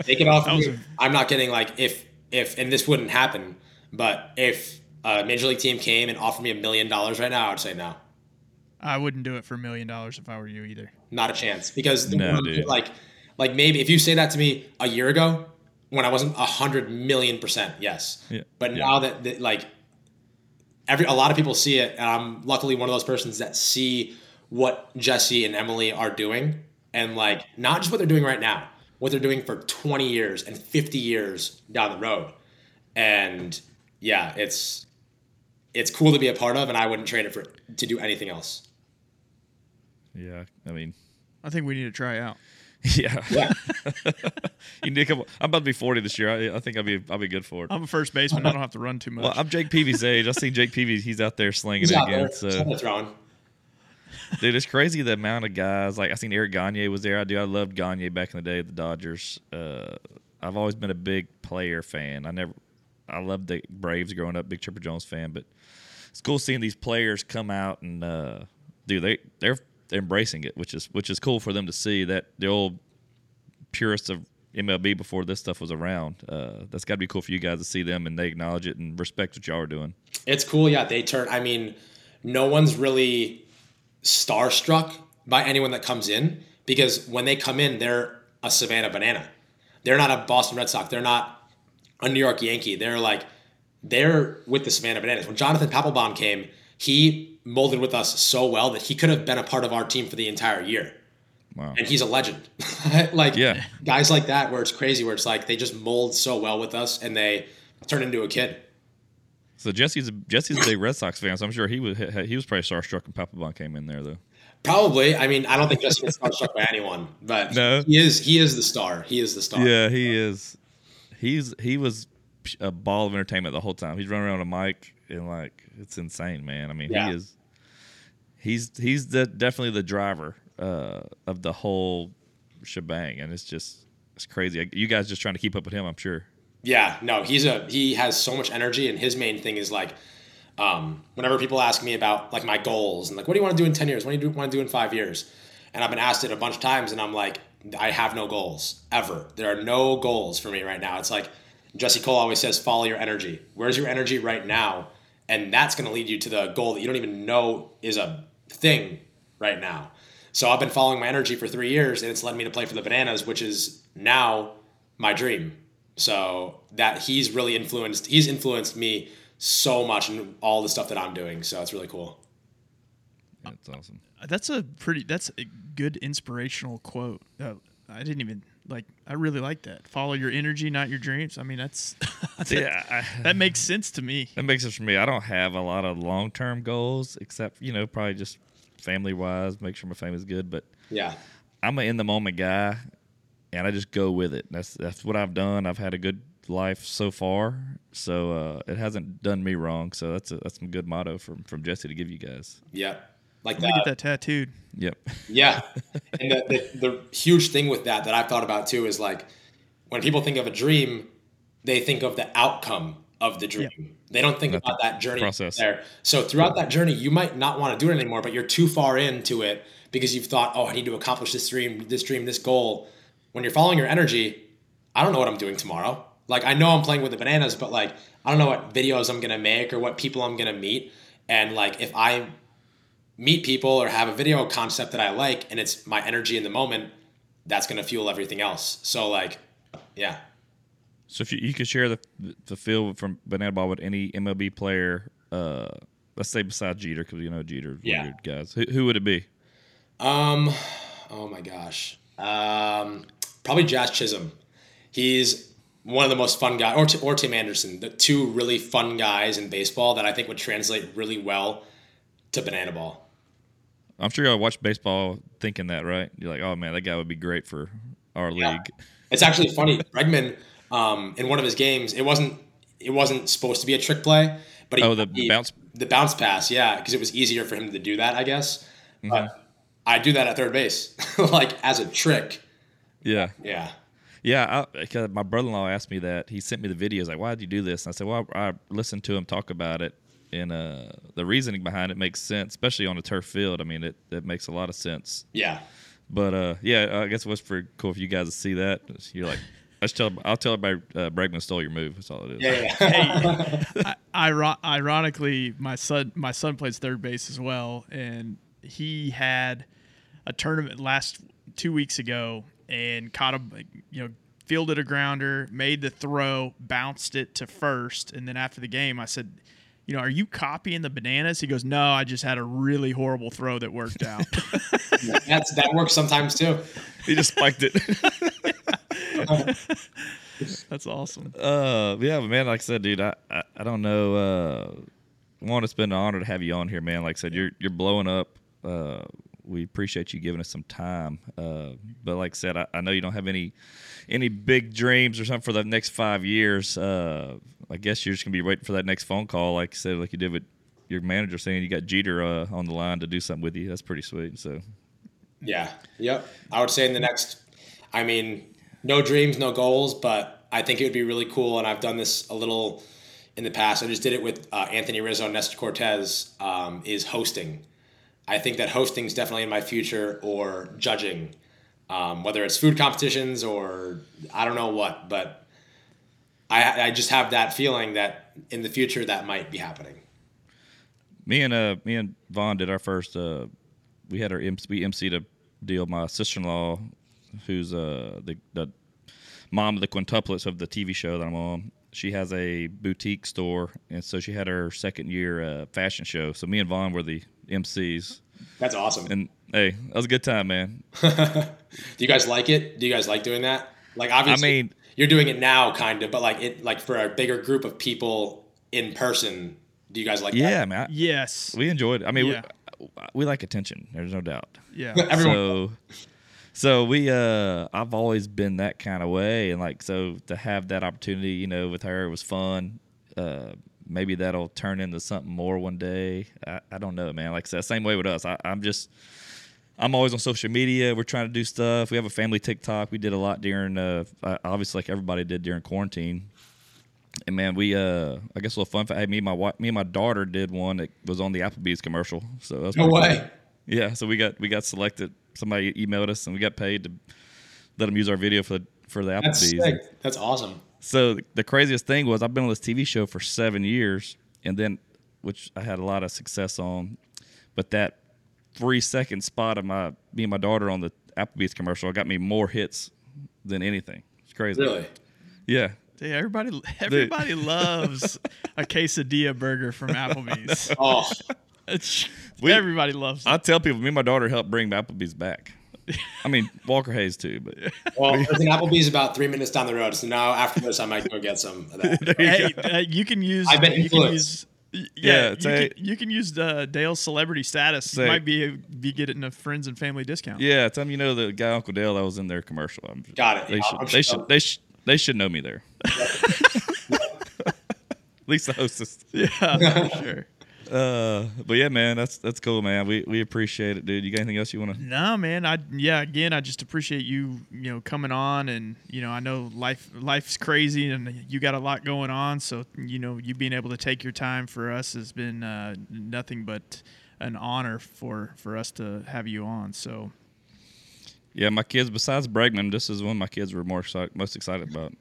They can offer me. I'm not getting, like, if, if, and this wouldn't happen, but if a Major League team came and offered me a million dollars right now, I would say no. I wouldn't do it for a million dollars if I were you either. Not a chance. Because, no, one, dude. like, like maybe if you say that to me a year ago, when I wasn't one hundred million percent, yes. Yeah. But yeah. now that, that, like, every a lot of people see it, and I'm luckily one of those persons that see what Jesse and Emily are doing, and, like, not just what they're doing right now, what they're doing for twenty years and fifty years down the road. And yeah, it's, it's cool to be a part of, and I wouldn't trade it for, to do anything else. Yeah. I mean, I think we need to try out. Yeah. Yeah. You need a couple. I'm about to be forty this year. I, I think I'll be I'll be good for it. I'm a first baseman. I don't have to run too much. Well, I'm Jake Peavy's age. I see Jake Peavy. He's out there slinging it again. So. Dude, it's crazy the amount of guys. Like, I seen Eric Gagne was there. I do. I loved Gagne back in the day at the Dodgers. Uh, I've always been a big player fan. I never, I loved the Braves growing up, big Chipper Jones fan. But it's cool seeing these players come out and, uh, dude, they they're embracing it, which is which is cool for them to see. That the old purists of M L B before this stuff was around. Uh, that's got to be cool for you guys to see them and they acknowledge it and respect what y'all are doing. It's cool. Yeah, they turn. I mean, no one's really starstruck by anyone that comes in, because when they come in, they're a Savannah Banana. They're not a Boston Red Sox. They're not a New York Yankee. They're like, they're with the Savannah Bananas. When Jonathan Papelbaum came, he molded with us so well that he could have been a part of our team for the entire year. Wow. And he's a legend. Like, yeah. Guys like that, where it's crazy, where it's like, they just mold so well with us and they turn into a kid. So Jesse's a, Jesse's a big Red Sox fan, so I'm sure he was he was probably starstruck when Papelbaum came in there, though. Probably. I mean, I don't think Jesse was starstruck by anyone, but no. he is he is the star. He is the star. Yeah, he uh, is. He's he was a ball of entertainment the whole time. He's running around with a mic and, like, it's insane, man. I mean, yeah. he is. He's he's the definitely the driver uh, of the whole shebang, and it's just it's crazy. You guys just trying to keep up with him, I'm sure. Yeah, no, he's a, he has so much energy, and his main thing is, like, um, whenever people ask me about, like, my goals and, like, what do you want to do in ten years? What do you want to do in five years? And I've been asked it a bunch of times, and I'm like, I have no goals ever. There are no goals for me right now. It's like Jesse Cole always says, follow your energy. Where's your energy right now? And that's going to lead you to the goal that you don't even know is a thing right now. So I've been following my energy for three years, and it's led me to play for the Bananas, which is now my dream. So that he's really influenced, he's influenced me so much in all the stuff that I'm doing. So it's really cool. That's awesome. Uh, that's a pretty, that's a good inspirational quote. Uh, I didn't even like, I really like that. Follow your energy, not your dreams. I mean, that's, that's yeah, I, that makes sense to me. That makes sense for me. I don't have a lot of long-term goals except, you know, probably just family wise, make sure my family's good, but yeah, I'm an in the moment guy. And I just go with it. That's that's what I've done. I've had a good life so far, so uh, it hasn't done me wrong. So that's a, that's some good motto from, from Jesse to give you guys. Yeah, Like that. Get that tattooed. Yep. Yeah. And the, the, the huge thing with that that I've thought about too is like when people think of a dream, they think of the outcome of the dream. Yep. They don't think Not about that journey process. There. So throughout that journey, you might not want to do it anymore, but you're too far into it because you've thought, oh, I need to accomplish this dream, this dream, this goal. When you're following your energy, I don't know what I'm doing tomorrow. Like I know I'm playing with the bananas, but like I don't know what videos I'm going to make or what people I'm going to meet. And like if I meet people or have a video concept that I like and it's my energy in the moment, that's going to fuel everything else. So like, yeah. So if you, you could share the the field from Banana Ball with any M L B player, uh, let's say besides Jeter, because you know Jeter's yeah. one of your guys, who, who would it be? Um, oh my gosh. Um, probably Jazz Chisholm. He's one of the most fun guys, or, T- or Tim Anderson, the two really fun guys in baseball that I think would translate really well to Banana Ball. I'm sure y'all watch baseball thinking that, right? You're like, oh man, that guy would be great for our yeah. league. It's actually funny. Bregman, um, in one of his games, it wasn't it wasn't supposed to be a trick play, but he, oh, the he, bounce the bounce pass, yeah, because it was easier for him to do that, I guess. Mm-hmm. But I do that at third base, like as a trick. Yeah, yeah, yeah. I, 'cause my brother-in-law asked me that. He sent me the videos. Like, why did you do this? And I said, well, I, I listened to him talk about it. And uh, the reasoning behind it makes sense, especially on a turf field. I mean, it, it makes a lot of sense. Yeah. But, uh, yeah, I guess it was pretty cool for you guys to see that. You're like, I just tell, I'll tell everybody uh, Bregman stole your move. That's all it is. Yeah, yeah. Hey, I, ironically, my son my son plays third base as well, and he had a tournament last two weeks ago and caught a, you know, fielded a grounder, made the throw, bounced it to first, and then after the game I said – you know, are you copying the bananas? He goes, no, I just had a really horrible throw that worked out. That's, that works sometimes too. He just spiked it. That's awesome. Uh, yeah, but man, like I said, dude, I, I, I don't know. Uh, I want to spend an honor to have you on here, man. Like I said, you're you're blowing up. Uh, we appreciate you giving us some time. Uh, but like I said, I, I know you don't have any any big dreams or something for the next five years. Uh, I guess you're just going to be waiting for that next phone call, like you said, like you did with your manager saying you got Jeter uh, on the line to do something with you. That's pretty sweet. So, yeah. Yep. I would say in the next – I mean, no dreams, no goals, but I think it would be really cool, and I've done this a little in the past. I just did it with uh, Anthony Rizzo and Nestor Cortez um, is hosting. I think that hosting is definitely in my future, or judging, um, whether it's food competitions or I don't know what, but – I, I just have that feeling that in the future that might be happening. Me and uh, me and Vaughn did our first. Uh, we had our we emceed a deal. My sister-in-law, who's uh, the, the mom of the quintuplets of the T V show that I'm on, she has a boutique store, and so she had her second year uh, fashion show. So me and Vaughn were the M Cs. That's awesome. And hey, that was a good time, man. Do you guys like it? Do you guys like doing that? Like obviously. I mean, you're doing it now, kind of, but like it, like for a bigger group of people in person. Do you guys like yeah, that? Yeah, man. I, yes, we enjoyed it. I mean, yeah. we, we like attention. There's no doubt. Yeah, everyone. So, so we, uh, I've always been that kind of way, and like so to have that opportunity, you know, with her, it was fun. Uh, maybe that'll turn into something more one day. I, I don't know, man. Like I said, same way with us. I, I'm just. I'm always on social media. We're trying to do stuff. We have a family TikTok. We did a lot during, uh, obviously, like everybody did during quarantine. And man, we, uh, I guess a little fun fact. Hey, me and my wife, me and my daughter did one that was on the Applebee's commercial. So that was no way. Cool. Yeah. So we got we got selected. Somebody emailed us, and we got paid to let them use our video for for the Applebee's. That's sick. That's awesome. So the craziest thing was I've been on this T V show for seven years, and then which I had a lot of success on, but that. Three second spot of my me and my daughter on the Applebee's commercial got me more hits than anything. It's crazy. Really? Yeah. Dude, everybody everybody Dude. loves a quesadilla burger from Applebee's. Oh, we, everybody loves it. I tell people, me and my daughter helped bring Applebee's back. I mean, Walker Hayes too, but well, there's an Applebee's about three minutes down the road, so now after this, I might go get some of that. Hey, you, uh, you can use. I've been influenced. Yeah, yeah you, a, can, you can use uh, Dale's celebrity status. You a, might be be getting a friends and family discount. Yeah, tell them you know the guy Uncle Dale that was in their commercial. I'm, Got it. They, yeah, should, they, should, they, should, they should know me there. At least the hostess. Yeah, for sure. Uh, but yeah, man, that's that's cool, man. We we appreciate it, dude. You got anything else you want to? No, man. I yeah. Again, I just appreciate you, you know, coming on, and you know, I know life life's crazy, and you got a lot going on. So you know, you being able to take your time for us has been uh, nothing but an honor for for us to have you on. So. Yeah, my kids. Besides Bregman, this is one my kids were more most excited about.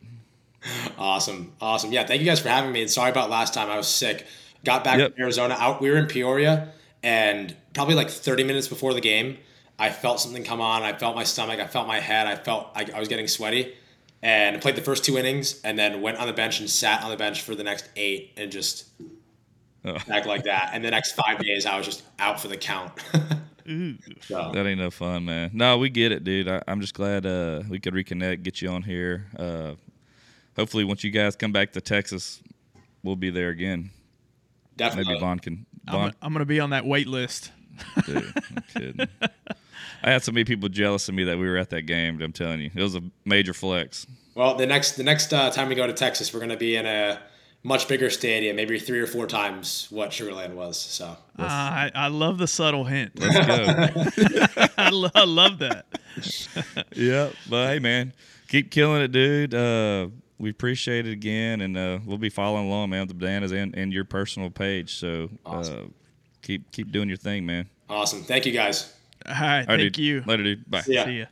Awesome, awesome. Yeah, thank you guys for having me. And sorry about last time. I was sick. Got back yep. from Arizona. Out, we were in Peoria, and probably like thirty minutes before the game, I felt something come on. I felt my stomach. I felt my head. I felt I, I was getting sweaty, and I played the first two innings, and then went on the bench and sat on the bench for the next eight, and just oh. back like that. And the next five days, I was just out for the count. So. That ain't no fun, man. No, we get it, dude. I, I'm just glad uh, we could reconnect, get you on here. Uh, hopefully, once you guys come back to Texas, we'll be there again. Definitely. Maybe Vaughn can. Vaughn. I'm, I'm going to be on that wait list. Dude, I'm kidding. I had so many people jealous of me that we were at that game. I'm telling you, it was a major flex. Well, the next the next uh, time we go to Texas, we're going to be in a much bigger stadium, maybe three or four times what Sugar Land was. So uh, I, I love the subtle hint. Let's go. I, lo- I love that. Yeah, but hey, man, keep killing it, dude. Uh, we appreciate it again, and uh, we'll be following along, man, with the Bananas and, and your personal page. So awesome. uh, keep keep doing your thing, man. Awesome. Thank you, guys. All right. All right thank dude. you. Later, dude. Bye. See ya. See ya.